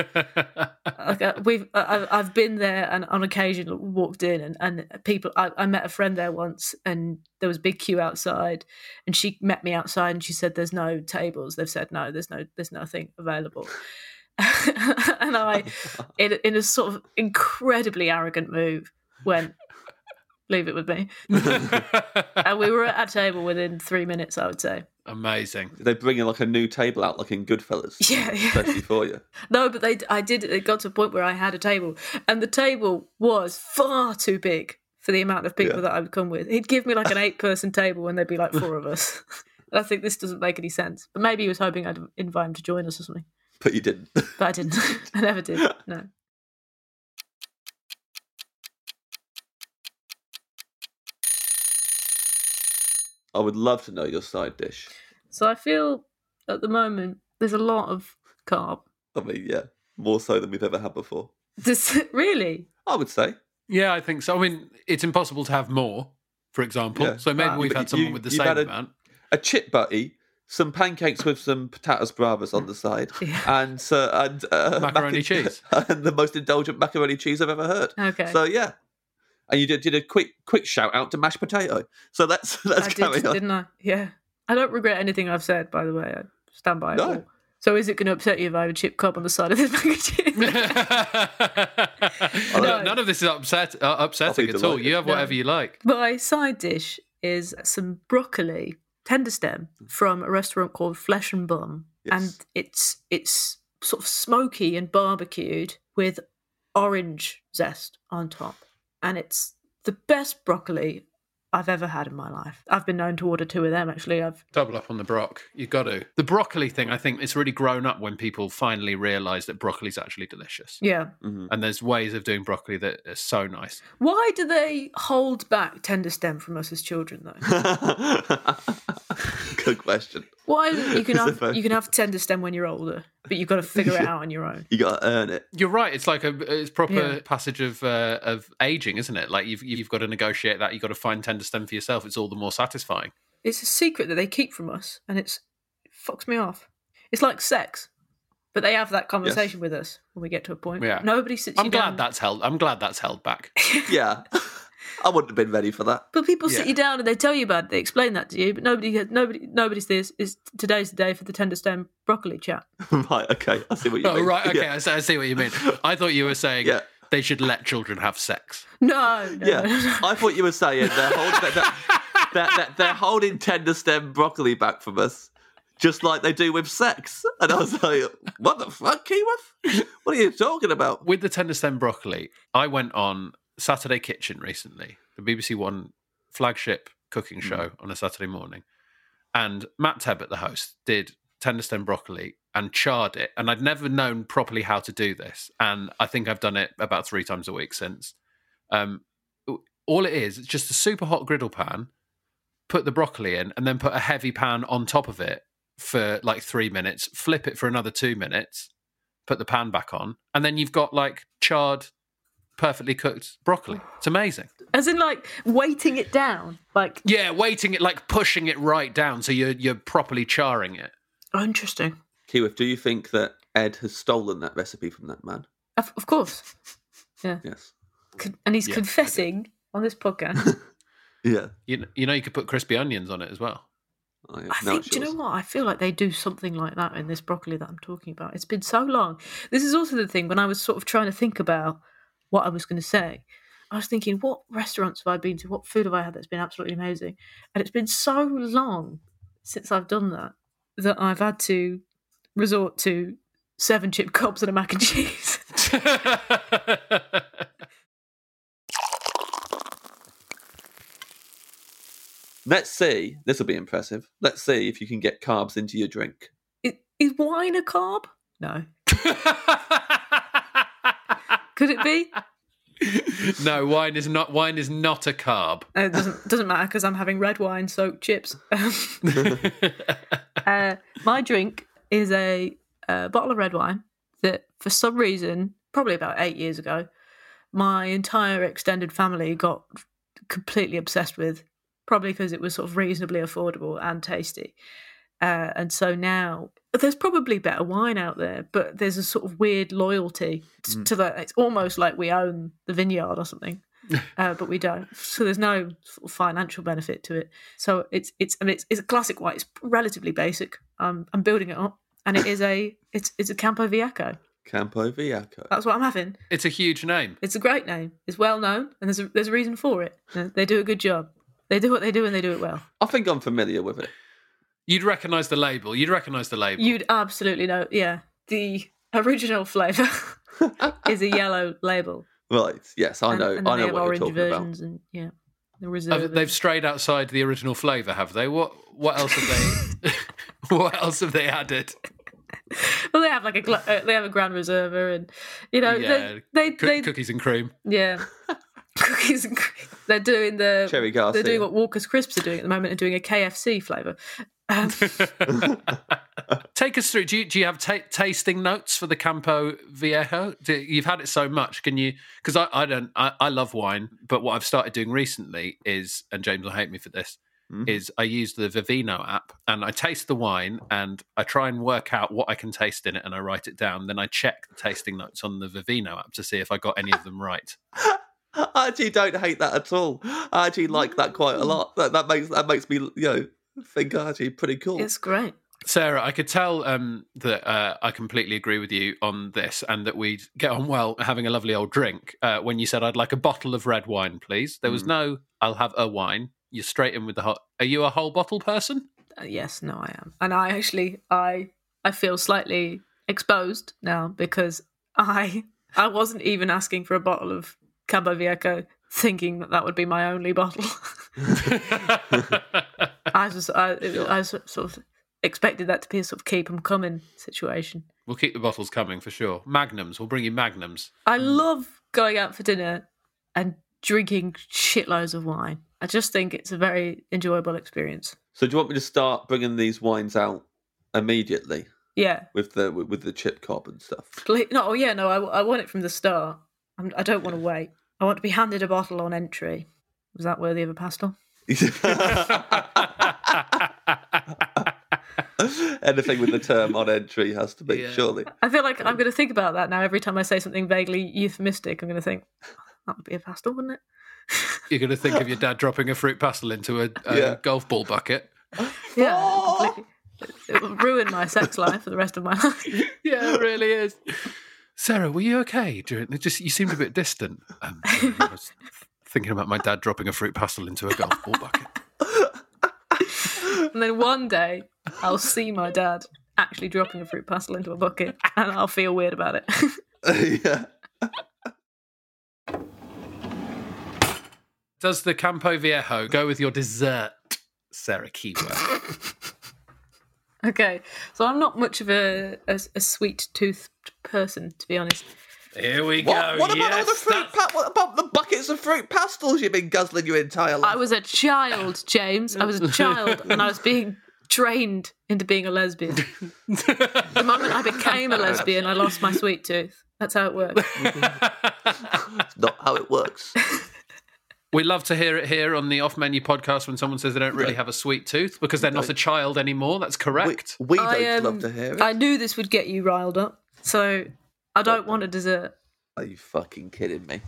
I've been there, and on occasion walked in, and people. I met a friend there once, and there was a big queue outside, and she met me outside, and she said, "There's no tables." They've said, "No, there's nothing available." And I, in a sort of incredibly arrogant move, went, "Leave it with me." And we were at a table within 3 minutes, I would say. Amazing. Did they bring in like a new table out, like in Goodfellas? Yeah. Especially for you. No, but it got to a point where I had a table, and the table was far too big for the amount of people that I would come with. He'd give me like an 8-person table, and there'd be like 4 of us. And I think this doesn't make any sense. But maybe he was hoping I'd invite him to join us or something. But you didn't. But I didn't. I never did, no. I would love to know your side dish. So I feel at the moment there's a lot of carb. I mean, yeah, more so than we've ever had before. Really? I would say. Yeah, I think so. I mean, it's impossible to have more, for example. Yeah. So maybe we've had someone with the same amount. A chip butty, some pancakes with some patatas bravas on the side, and macaroni cheese. And the most indulgent macaroni cheese I've ever heard. Okay. So, yeah. And you did a quick shout out to mashed potato. So that's coming on. Didn't I? Yeah. I don't regret anything I've said, by the way. I stand by it all. So is it going to upset you if I have a chip cob on the side of this packaging? No, none of this is upsetting at all. You have whatever you like. My side dish is some broccoli, tender stem, from a restaurant called Flesh and Bum. Yes. And it's sort of smoky and barbecued with orange zest on top. And it's the best broccoli I've ever had in my life. I've been known to order 2 of them, actually. I've double up on the broc. You've got to. The broccoli thing, I think, it's really grown up when people finally realise that broccoli's actually delicious. Yeah. Mm-hmm. And there's ways of doing broccoli that are so nice. Why do they hold back tender stem from us as children, though? Good question. Why you can have tender stem when you're older, but you've got to figure it out on your own. You got to earn it. You're right. It's like it's proper passage of aging, isn't it? Like you've got to negotiate that. You've got to find tender stem for yourself. It's all the more satisfying. It's a secret that they keep from us, and it fucks me off. It's like sex. But they have that conversation with us when we get to a point. Yeah. Nobody sits you down. I'm glad that's held back. Yeah. I wouldn't have been ready for that. But people sit you down and they tell you about it. They explain that to you. But nobody's this. Is today's the day for the tender stem broccoli chat. Right, okay. I see what you mean. Oh, right, okay. Yeah. I see what you mean. I thought you were saying... Yeah. They should let children have sex. No. Yeah, I thought you were saying they're holding tender stem broccoli back from us, just like they do with sex. And I was like, what the fuck, Keyworth? What are you talking about? With the tender stem broccoli, I went on Saturday Kitchen recently, the BBC One flagship cooking show on a Saturday morning. And Matt Tebbutt, the host, did tender stem broccoli and charred it, and I'd never known properly how to do this, and I think I've done it about 3 times a week since. All it is, it's just a super hot griddle pan, put the broccoli in, and then put a heavy pan on top of it for like 3 minutes, flip it for another 2 minutes, put the pan back on, and then you've got like charred, perfectly cooked broccoli. It's amazing. As in like weighting it down? Like yeah, weighting it, like pushing it right down so you're properly charring it. Interesting. Keyworth, do you think that Ed has stolen that recipe from that man? Of course. Yeah. Yes. And he's confessing on this podcast. Yeah. You know you could put crispy onions on it as well. Oh, yeah. Do you know what? I feel like they do something like that in this broccoli that I'm talking about. It's been so long. This is also the thing when I was sort of trying to think about what I was going to say. I was thinking, what restaurants have I been to? What food have I had that's been absolutely amazing? And it's been so long since I've done that I've had to resort to 7 chip cobs and a mac and cheese. Let's see. This will be impressive. Let's see if you can get carbs into your drink. Is wine a carb? No. Could it be? No, wine is not a carb. It doesn't matter because I'm having red wine soaked chips. My drink is a bottle of red wine that for some reason, probably about 8 years ago, my entire extended family got completely obsessed with, probably because it was sort of reasonably affordable and tasty. And so now there's probably better wine out there, but there's a sort of weird loyalty to that. It's almost like we own the vineyard or something, but we don't. So there's no sort of financial benefit to it. So it's a classic wine. It's relatively basic. I'm building it up. And it is a Campo Viejo. Campo Viejo. That's what I'm having. It's a huge name. It's a great name. It's well known, and there's a reason for it. They do a good job. They do what they do, and they do it well. I think I'm familiar with it. You'd recognise the label. You'd absolutely know. Yeah, the original flavour is a yellow label. Right. Yes, I know. And I know what you're talking about. Orange versions and yeah, the reserve. They've strayed outside the original flavour, have they? What else have they? What else have they added? Well, they have like a Grand Reserva, and you know they cookies and cream. Yeah, cookies and cream. They're doing the Cherry Garcia. They're doing what Walker's Crisps are doing at the moment, and doing a KFC flavour. Take us through. Do you have tasting notes for the Campo Viejo? You've had it so much. Can you? Because I love wine, but what I've started doing recently is, and James will hate me for this. Is I use the Vivino app and I taste the wine and I try and work out what I can taste in it and I write it down. Then I check the tasting notes on the Vivino app to see if I got any of them right. I actually don't hate that at all. I actually like that quite a lot. That makes me think actually pretty cool. It's great. Sarah, I could tell that I completely agree with you on this and that we'd get on well having a lovely old drink when you said I'd like a bottle of red wine, please. There was no I'll have a wine. You're straight in with the hot. Are you a whole bottle person? Yes, no, I am. And I actually, I feel slightly exposed now because I wasn't even asking for a bottle of Campo Viejo thinking that would be my only bottle. I sort of expected that to be a sort of keep them coming situation. We'll keep the bottles coming for sure. Magnums, we'll bring you magnums. I love going out for dinner and drinking shitloads of wine. I just think it's a very enjoyable experience. So, do you want me to start bringing these wines out immediately? Yeah, with the chip cob and stuff. No, I want it from the start. I don't want to wait. I want to be handed a bottle on entry. Was that worthy of a pastel? Anything with the term on entry has to be, surely. I feel like I'm going to think about that now. Every time I say something vaguely euphemistic, I'm going to think, that would be a pastel, wouldn't it? You're going to think of your dad dropping a fruit pastel into a golf ball bucket. Yeah. It will ruin my sex life for the rest of my life. Yeah, it really is. Sarah, were you okay? You seemed a bit distant. I was thinking about my dad dropping a fruit pastel into a golf ball bucket. And then one day, I'll see my dad actually dropping a fruit pastel into a bucket, and I'll feel weird about it. Yeah. Does the Campo Viejo go with your dessert, Sarah Keyworth? Okay, so I'm not much of a sweet-toothed person, to be honest. Here we go. What about all the fruit? What about the buckets of fruit pastels you've been guzzling your entire life? I was a child, James. I was a child, and I was being trained into being a lesbian. The moment I became a lesbian, I lost my sweet tooth. That's how it works. It's not how it works. We love to hear it here on the Off Menu Podcast when someone says they don't really have a sweet tooth because they're not a child anymore. That's correct. We don't love to hear it. I knew this would get you riled up, so I don't want a dessert. Are you fucking kidding me?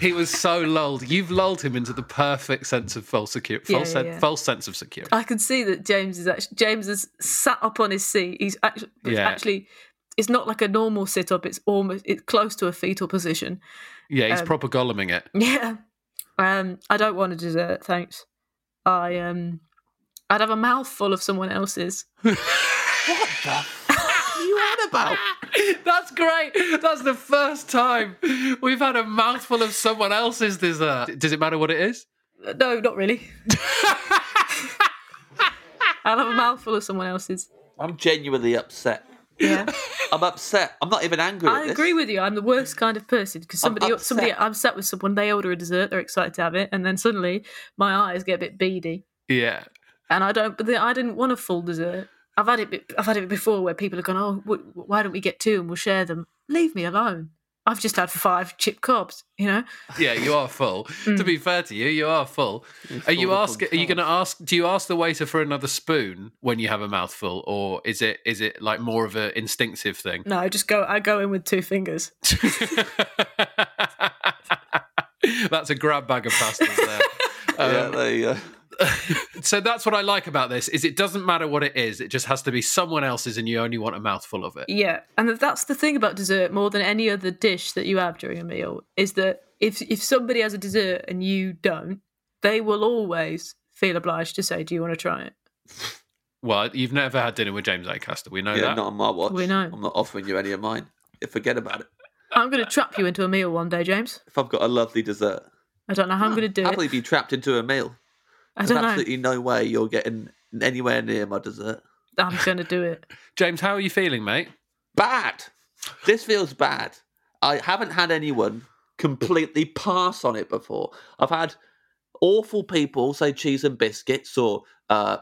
He was so lulled. You've lulled him into the perfect sense of false sense of security. I can see that James has sat up on his seat. He's actually it's not like a normal sit-up. It's close to a fetal position. Yeah, he's proper goleming it. Yeah. I don't want a dessert, thanks. I'd have a mouthful of someone else's. What the fuck are you on about? That's great. That's the first time we've had a mouthful of someone else's dessert. Does it matter what it is? No, not really. I'll have a mouthful of someone else's. I'm genuinely upset. Yeah. I'm upset. I'm not even angry at this. I agree with you. I'm the worst kind of person because I'm upset with someone, they order a dessert, they're excited to have it, and then suddenly my eyes get a bit beady. Yeah. And I didn't want a full dessert. I've had it before where people have gone, why don't we get two and we'll share them? Leave me alone. I've just had 5 chip cobs, you know? Yeah, you are full. To be fair to you, you are full. Do you ask the waiter for another spoon when you have a mouthful, or is it like more of an instinctive thing? No, I go in with 2 fingers. That's a grab bag of pastas there. Yeah, there you go. So that's what I like about this, is it doesn't matter what it is, it just has to be someone else's and you only want a mouthful of it. Yeah, and that's the thing about dessert more than any other dish that you have during a meal, is that if somebody has a dessert and you don't, they will always feel obliged to say, do you want to try it? Well, you've never had dinner with James Acaster, we know that. Yeah, not on my watch. We know. I'm not offering you any of mine. Forget about it. I'm going to trap you into a meal one day, James. If I've got a lovely dessert. I don't know how I'm going to do it. I'll probably be trapped into a meal. There's absolutely no way you're getting anywhere near my dessert. I'm going to do it. James, how are you feeling, mate? Bad. This feels bad. I haven't had anyone completely pass on it before. I've had awful people say cheese and biscuits or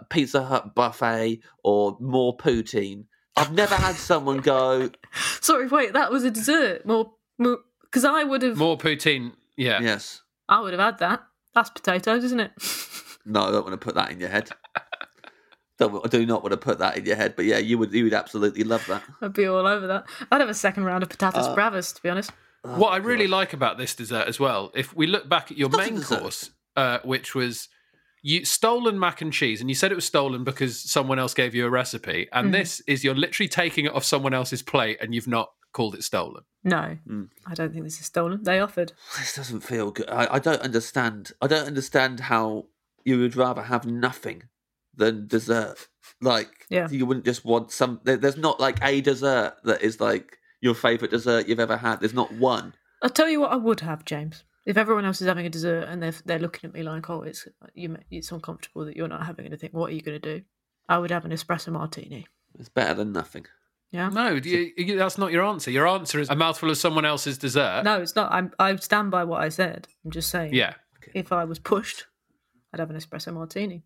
Pizza Hut buffet or more poutine. I've never had someone go... Sorry, wait, that was a dessert. More, because I would have... More poutine, yeah. Yes. I would have had that. That's potatoes, isn't it? No, I don't want to put that in your head. I do not want to put that in your head, but yeah, you would absolutely love that. I'd be all over that. I'd have a second round of patatas bravas, to be honest. Oh, what I really like about this dessert as well, if we look back at your main course, which was stolen mac and cheese, and you said it was stolen because someone else gave you a recipe, and this is you're literally taking it off someone else's plate and you've not called it stolen. No, I don't think this is stolen. They offered. This doesn't feel good. I don't understand. I don't understand how... You would rather have nothing than dessert. You wouldn't just want some... There's not, a dessert that is, your favourite dessert you've ever had. There's not one. I'll tell you what I would have, James. If everyone else is having a dessert and they're looking at me like, oh, it's uncomfortable that you're not having anything, what are you going to do? I would have an espresso martini. It's better than nothing. Yeah. No, that's not your answer. Your answer is a mouthful of someone else's dessert. No, it's not. I stand by what I said. I'm just saying. Yeah. Okay. If I was pushed... I'd have an espresso martini.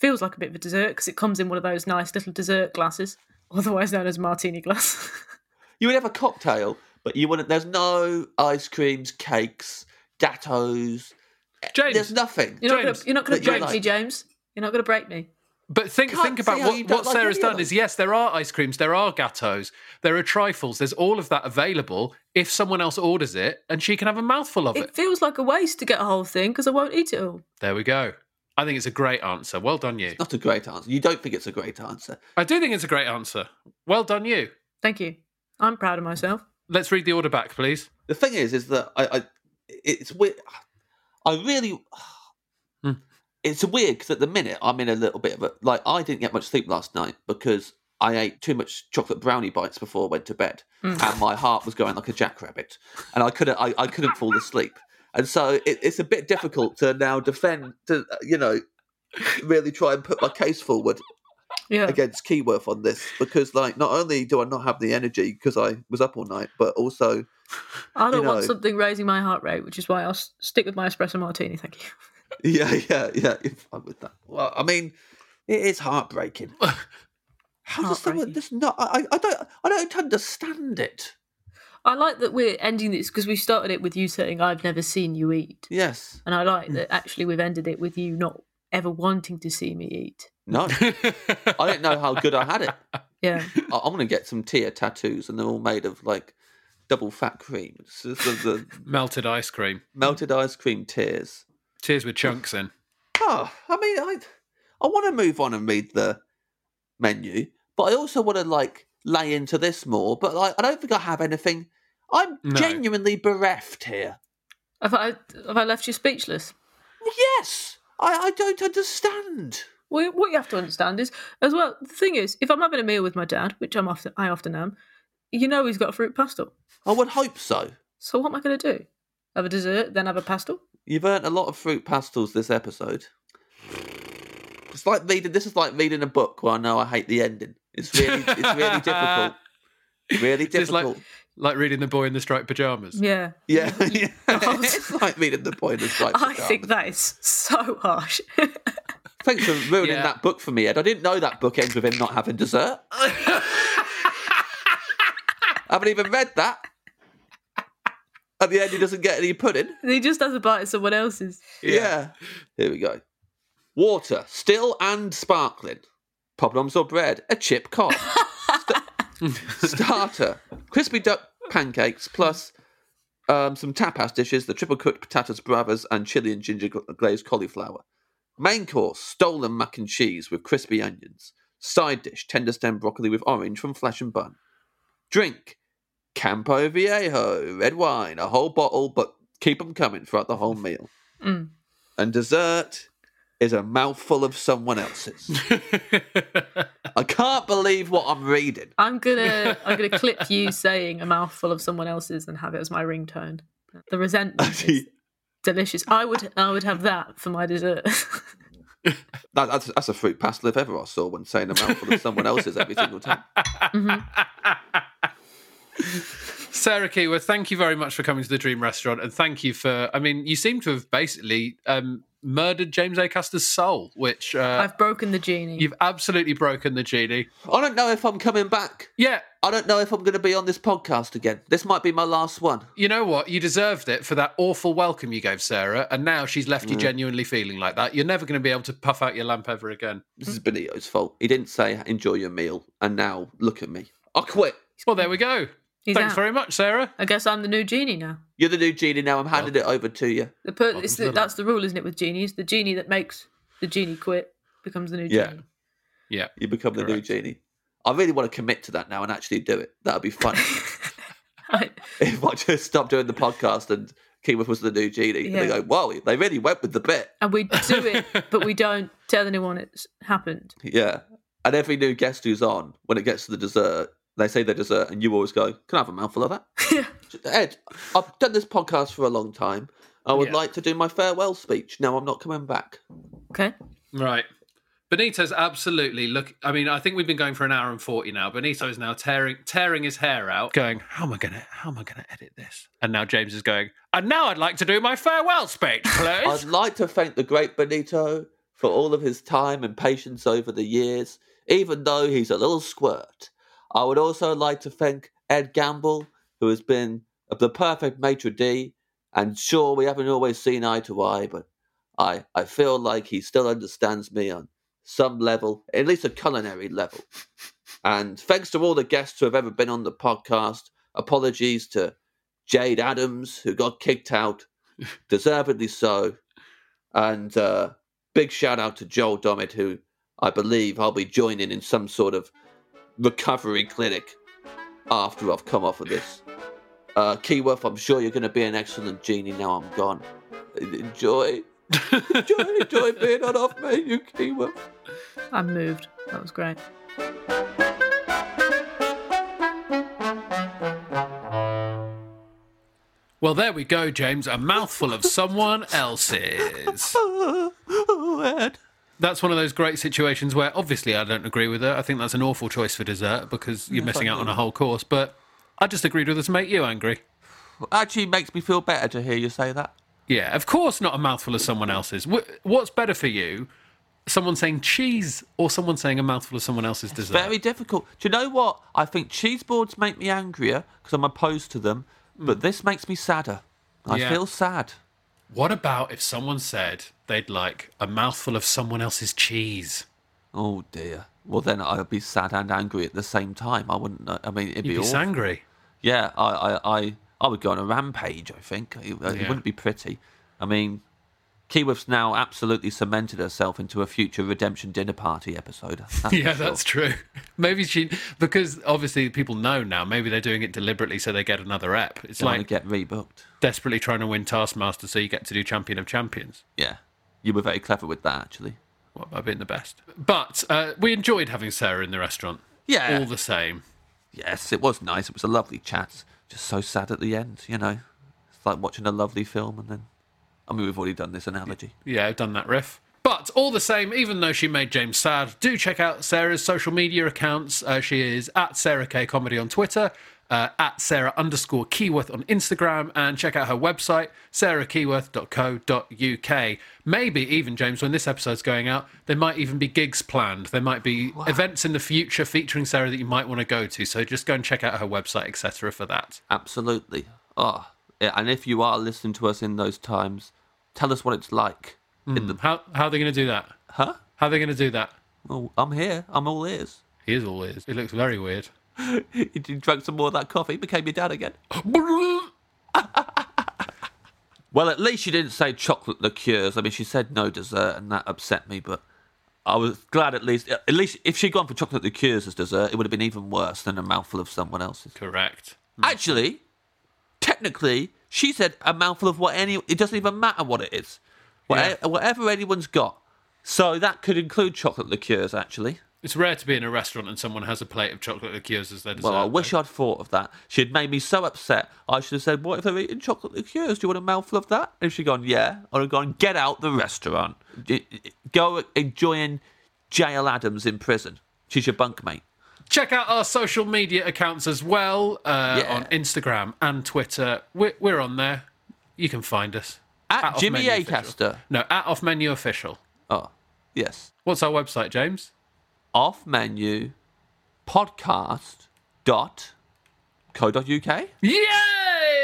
Feels like a bit of a dessert because it comes in one of those nice little dessert glasses, otherwise known as martini glass. You would have a cocktail, but there's no ice creams, cakes, gattos. James, there's nothing. You're not going to break me, James. You're not going to break me. But think about what Sarah's done is, yes, there are ice creams, there are gâteaux, there are trifles, there's all of that available if someone else orders it and she can have a mouthful of it. It feels like a waste to get a whole thing because I won't eat it all. There we go. I think it's a great answer. Well done you. It's not a great answer. You don't think it's a great answer. I do think it's a great answer. Well done you. Thank you. I'm proud of myself. Let's read the order back, please. The thing is that it's weird. I really... It's weird because at the minute I'm in a little bit of a... Like, I didn't get much sleep last night because I ate too much chocolate brownie bites before I went to bed. And my heart was going like a jackrabbit. And I couldn't fall asleep. And so it's a bit difficult to now defend, to, you know, really try and put my case forward against Keyworth on this. Because, like, not only do I not have the energy because I was up all night, but also... I don't want something raising my heart rate, which is why I'll stick with my espresso martini, thank you. Yeah. You're fine with that. Well, I mean, it is heartbreaking. How does someone just not? I don't understand it. I like that we're ending this because we started it with you saying, "I've never seen you eat." Yes, and I like that actually we've ended it with you not ever wanting to see me eat. No, I don't know how good I had it. Yeah, I'm gonna get some tear tattoos, and they're all made of like double fat cream, the melted ice cream tears. Tears with chunks in. Oh, I mean, I want to move on and read the menu, but I also want to, like, lay into this more. But like, I don't think I have anything. I'm genuinely bereft here. Have I left you speechless? Yes! I don't understand. Well, what you have to understand is, as well, the thing is, if I'm having a meal with my dad, which I often am, you know he's got a fruit pastel. I would hope so. So what am I going to do? Have a dessert, then have a pastel? You've earned a lot of fruit pastels this episode. It's like reading. This is like reading a book where I know I hate the ending. It's really difficult. Really difficult. Like reading The Boy in the Striped Pyjamas. Yeah. It's like reading The Boy in the Striped Pyjamas. I think that is so harsh. Thanks for ruining that book for me, Ed. I didn't know that book ends with him not having dessert. I haven't even read that. At the end, he doesn't get any pudding. He just has a bite of someone else's. Yeah. Here we go. Water, still and sparkling. Poppadoms or bread. A chip cod. Starter, crispy duck pancakes plus some tapas dishes, the triple cooked patatas bravas and chili and ginger glazed cauliflower. Main course, stolen mac and cheese with crispy onions. Side dish, tender stem broccoli with orange from Flesh and Bum. Drink, Campo Viejo, red wine, a whole bottle, but keep them coming throughout the whole meal. And dessert is a mouthful of someone else's. I can't believe what I'm reading. I'm gonna clip you saying a mouthful of someone else's and have it as my ringtone. The resentment is delicious. I would have that for my dessert. That's a fruit pastel if ever I saw one, saying a mouthful of someone else's every single time. Sarah Keyworth, thank you very much for coming to the Dream Restaurant, and thank you for, I mean, you seem to have basically murdered James Acaster's soul, which... I've broken the genie. You've absolutely broken the genie. I don't know if I'm coming back. Yeah. I don't know if I'm going to be on this podcast again. This might be my last one. You know what? You deserved it for that awful welcome you gave Sarah, and now she's left you genuinely feeling like that. You're never going to be able to puff out your lamp ever again. This is Benito's fault. He didn't say, enjoy your meal, and now look at me. I quit. Well, there we go. Thanks very much, Sarah. I guess I'm the new genie now. You're the new genie now. I'm handing it over to you. That's the rule, isn't it, with genies? The genie that makes the genie quit becomes the new genie. Yeah, you become the new genie. I really want to commit to that now and actually do it. That would be fun. If I just stopped doing the podcast and Keyworth was the new genie, and they go, "Wow, they really went with the bit." And we do it, but we don't tell anyone it's happened. Yeah, and every new guest who's on, when it gets to the dessert, they say their dessert, and you always go, can I have a mouthful of that? Ed, I've done this podcast for a long time. I would like to do my farewell speech. No, I'm not coming back. Okay. Right. Benito's absolutely, look, I mean, I think we've been going for an hour and 40 now. Benito is now tearing his hair out, going, how am I going to edit this? And now James is going, and now I'd like to do my farewell speech, please. I'd like to thank the great Benito for all of his time and patience over the years, even though he's a little squirt. I would also like to thank Ed Gamble, who has been the perfect maitre d', and sure, we haven't always seen eye to eye, but I feel like he still understands me on some level, at least a culinary level. And thanks to all the guests who have ever been on the podcast. Apologies to Jade Adams, who got kicked out, deservedly so. And big shout out to Joel Dommett, who I believe I'll be joining in some sort of recovery clinic after I've come off of this. Keyworth, I'm sure you're going to be an excellent genie now I'm gone. Enjoy being on Off Menu, Keyworth. I'm moved. That was great. Well, there we go, James. A mouthful of someone else's. Oh, Ed. That's one of those great situations where, obviously, I don't agree with her. I think that's an awful choice for dessert because you're missing out on a whole course. But I just agreed with her to make you angry. Actually, it makes me feel better to hear you say that. Yeah, of course not a mouthful of someone else's. What's better for you? Someone saying cheese or someone saying a mouthful of someone else's dessert? It's very difficult. Do you know what? I think cheese boards make me angrier because I'm opposed to them. But this makes me sadder. I feel sad. What about if someone said they'd like a mouthful of someone else's cheese? Oh, dear. Well, then I'd be sad and angry at the same time. I wouldn't know. I mean, it'd be awful. You'd be angry. Yeah, I would go on a rampage, I think. It wouldn't be pretty. I mean, Keyworth's now absolutely cemented herself into a future Redemption Dinner Party episode. That's true. Maybe because obviously people know now, maybe they're doing it deliberately so they get another ep. It's you like to get rebooked. Desperately trying to win Taskmaster so you get to do Champion of Champions. Yeah. You were very clever with that, actually. Well, I've been the best. But we enjoyed having Sarah in the restaurant. Yeah. All the same. Yes, it was nice. It was a lovely chat. Just so sad at the end, you know. It's like watching a lovely film and then... I mean, we've already done this analogy. Yeah, I've done that riff. But all the same, even though she made James sad, do check out Sarah's social media accounts. She is at Sarah K Comedy on Twitter, at Sarah_Keyworth on Instagram, and check out her website, sarahkeyworth.co.uk. Maybe even, James, when this episode's going out, there might even be gigs planned. There might be events in the future featuring Sarah that you might want to go to. So just go and check out her website, etc. for that. Absolutely. Oh, and if you are listening to us in those times, tell us what it's like. How are they going to do that? Huh? How are they going to do that? Well, I'm here. I'm all ears. He is all ears. It looks very weird. He drank some more of that coffee, became your dad again. Well, at least she didn't say chocolate liqueurs. I mean, she said no dessert, and that upset me, but I was glad at least if she'd gone for chocolate liqueurs as dessert, it would have been even worse than a mouthful of someone else's. Correct. Actually... technically, she said a mouthful of it doesn't even matter what it is. Whatever anyone's got. So that could include chocolate liqueurs, actually. It's rare to be in a restaurant and someone has a plate of chocolate liqueurs as their dessert. Well, I wish I'd thought of that. She'd made me so upset. I should have said, what if they're eating chocolate liqueurs? Do you want a mouthful of that? And she'd gone, yeah. I'd have gone, get out the restaurant. Go enjoying J.L. Adams in prison. She's your bunkmate. Check out our social media accounts as well on Instagram and Twitter. We're on there. You can find us. At Jimmy Acaster. No, at Off Menu Official. Oh, yes. What's our website, James? offmenupodcast.co.uk. Yeah!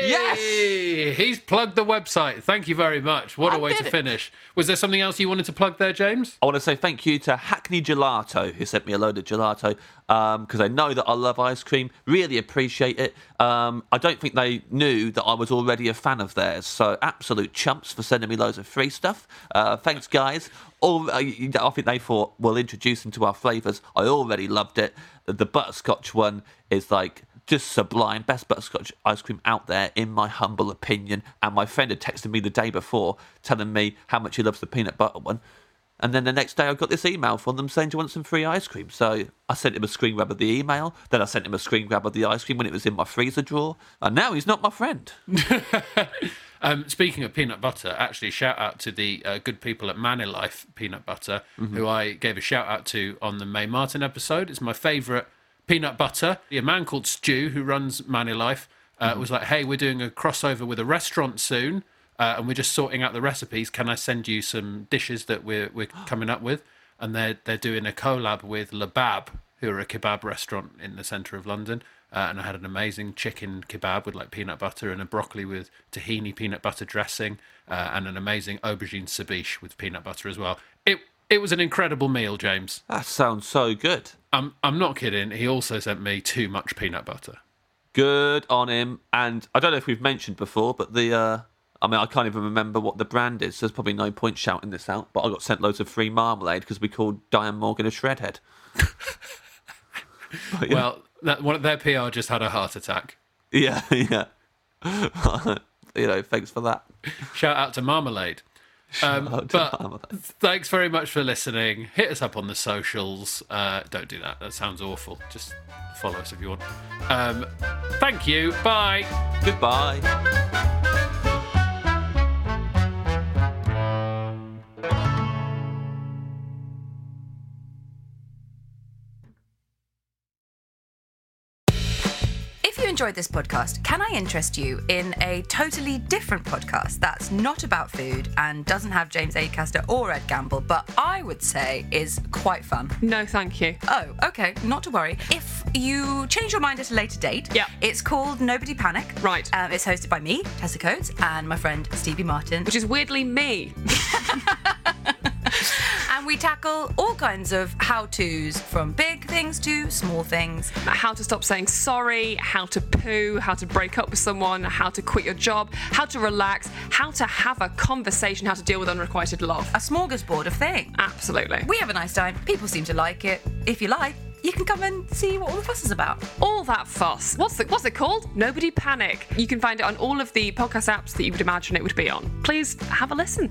Yes! He's plugged the website. Thank you very much. What a way to finish. Was there something else you wanted to plug there, James? I want to say thank you to Hackney Gelato, who sent me a load of gelato, because I know that I love ice cream. Really appreciate it. I don't think they knew that I was already a fan of theirs, so absolute chumps for sending me loads of free stuff. Thanks, guys. I think they thought, we'll introduce them to our flavours. I already loved it. The butterscotch one is like... just sublime, best butterscotch ice cream out there, in my humble opinion. And my friend had texted me the day before telling me how much he loves the peanut butter one. And then the next day I got this email from them saying, do you want some free ice cream? So I sent him a screen grab of the email. Then I sent him a screen grab of the ice cream when it was in my freezer drawer. And now he's not my friend. Speaking of peanut butter, actually, shout out to the good people at Mani Life peanut butter, who I gave a shout out to on the Mae Martin episode. It's my favourite peanut butter. A man called Stu, who runs Mani Life, was like, hey, we're doing a crossover with a restaurant soon, and we're just sorting out the recipes. Can I send you some dishes that we're coming up with? And they're doing a collab with Le Bab, who are a kebab restaurant in the centre of London. And I had an amazing chicken kebab with like peanut butter and a broccoli with tahini peanut butter dressing, and an amazing aubergine ceviche with peanut butter as well. It It was an incredible meal, James. That sounds so good. I'm not kidding. He also sent me too much peanut butter. Good on him. And I don't know if we've mentioned before, but the... I mean, I can't even remember what the brand is, so there's probably no point shouting this out, but I got sent loads of free marmalade because we called Diane Morgan a shredhead. But, yeah. Well, one of their PR just had a heart attack. Yeah. Thanks for that. Shout out to Marmalade. Thanks very much for listening. Hit us up on the socials. Don't do that. That sounds awful. Just follow us if you want. Thank you. Bye. Goodbye. Enjoyed this podcast, can I interest you in a totally different podcast that's not about food and doesn't have James Acaster or Ed Gamble, but I would say is quite fun? No, thank you. Oh, okay, not to worry. If you change your mind at a later date, yeah. It's called Nobody Panic. Right. It's hosted by me, Tessa Coates, and my friend Stevie Martin. Which is weirdly me. And we tackle all kinds of how-tos, from big things to small things. How to stop saying sorry, how to poo, how to break up with someone, how to quit your job, how to relax, how to have a conversation, how to deal with unrequited love. A smorgasbord of things. Absolutely. We have a nice time. People seem to like it. If you like, you can come and see what all the fuss is about. All that fuss. What's it called? Nobody Panic. You can find it on all of the podcast apps that you would imagine it would be on. Please have a listen.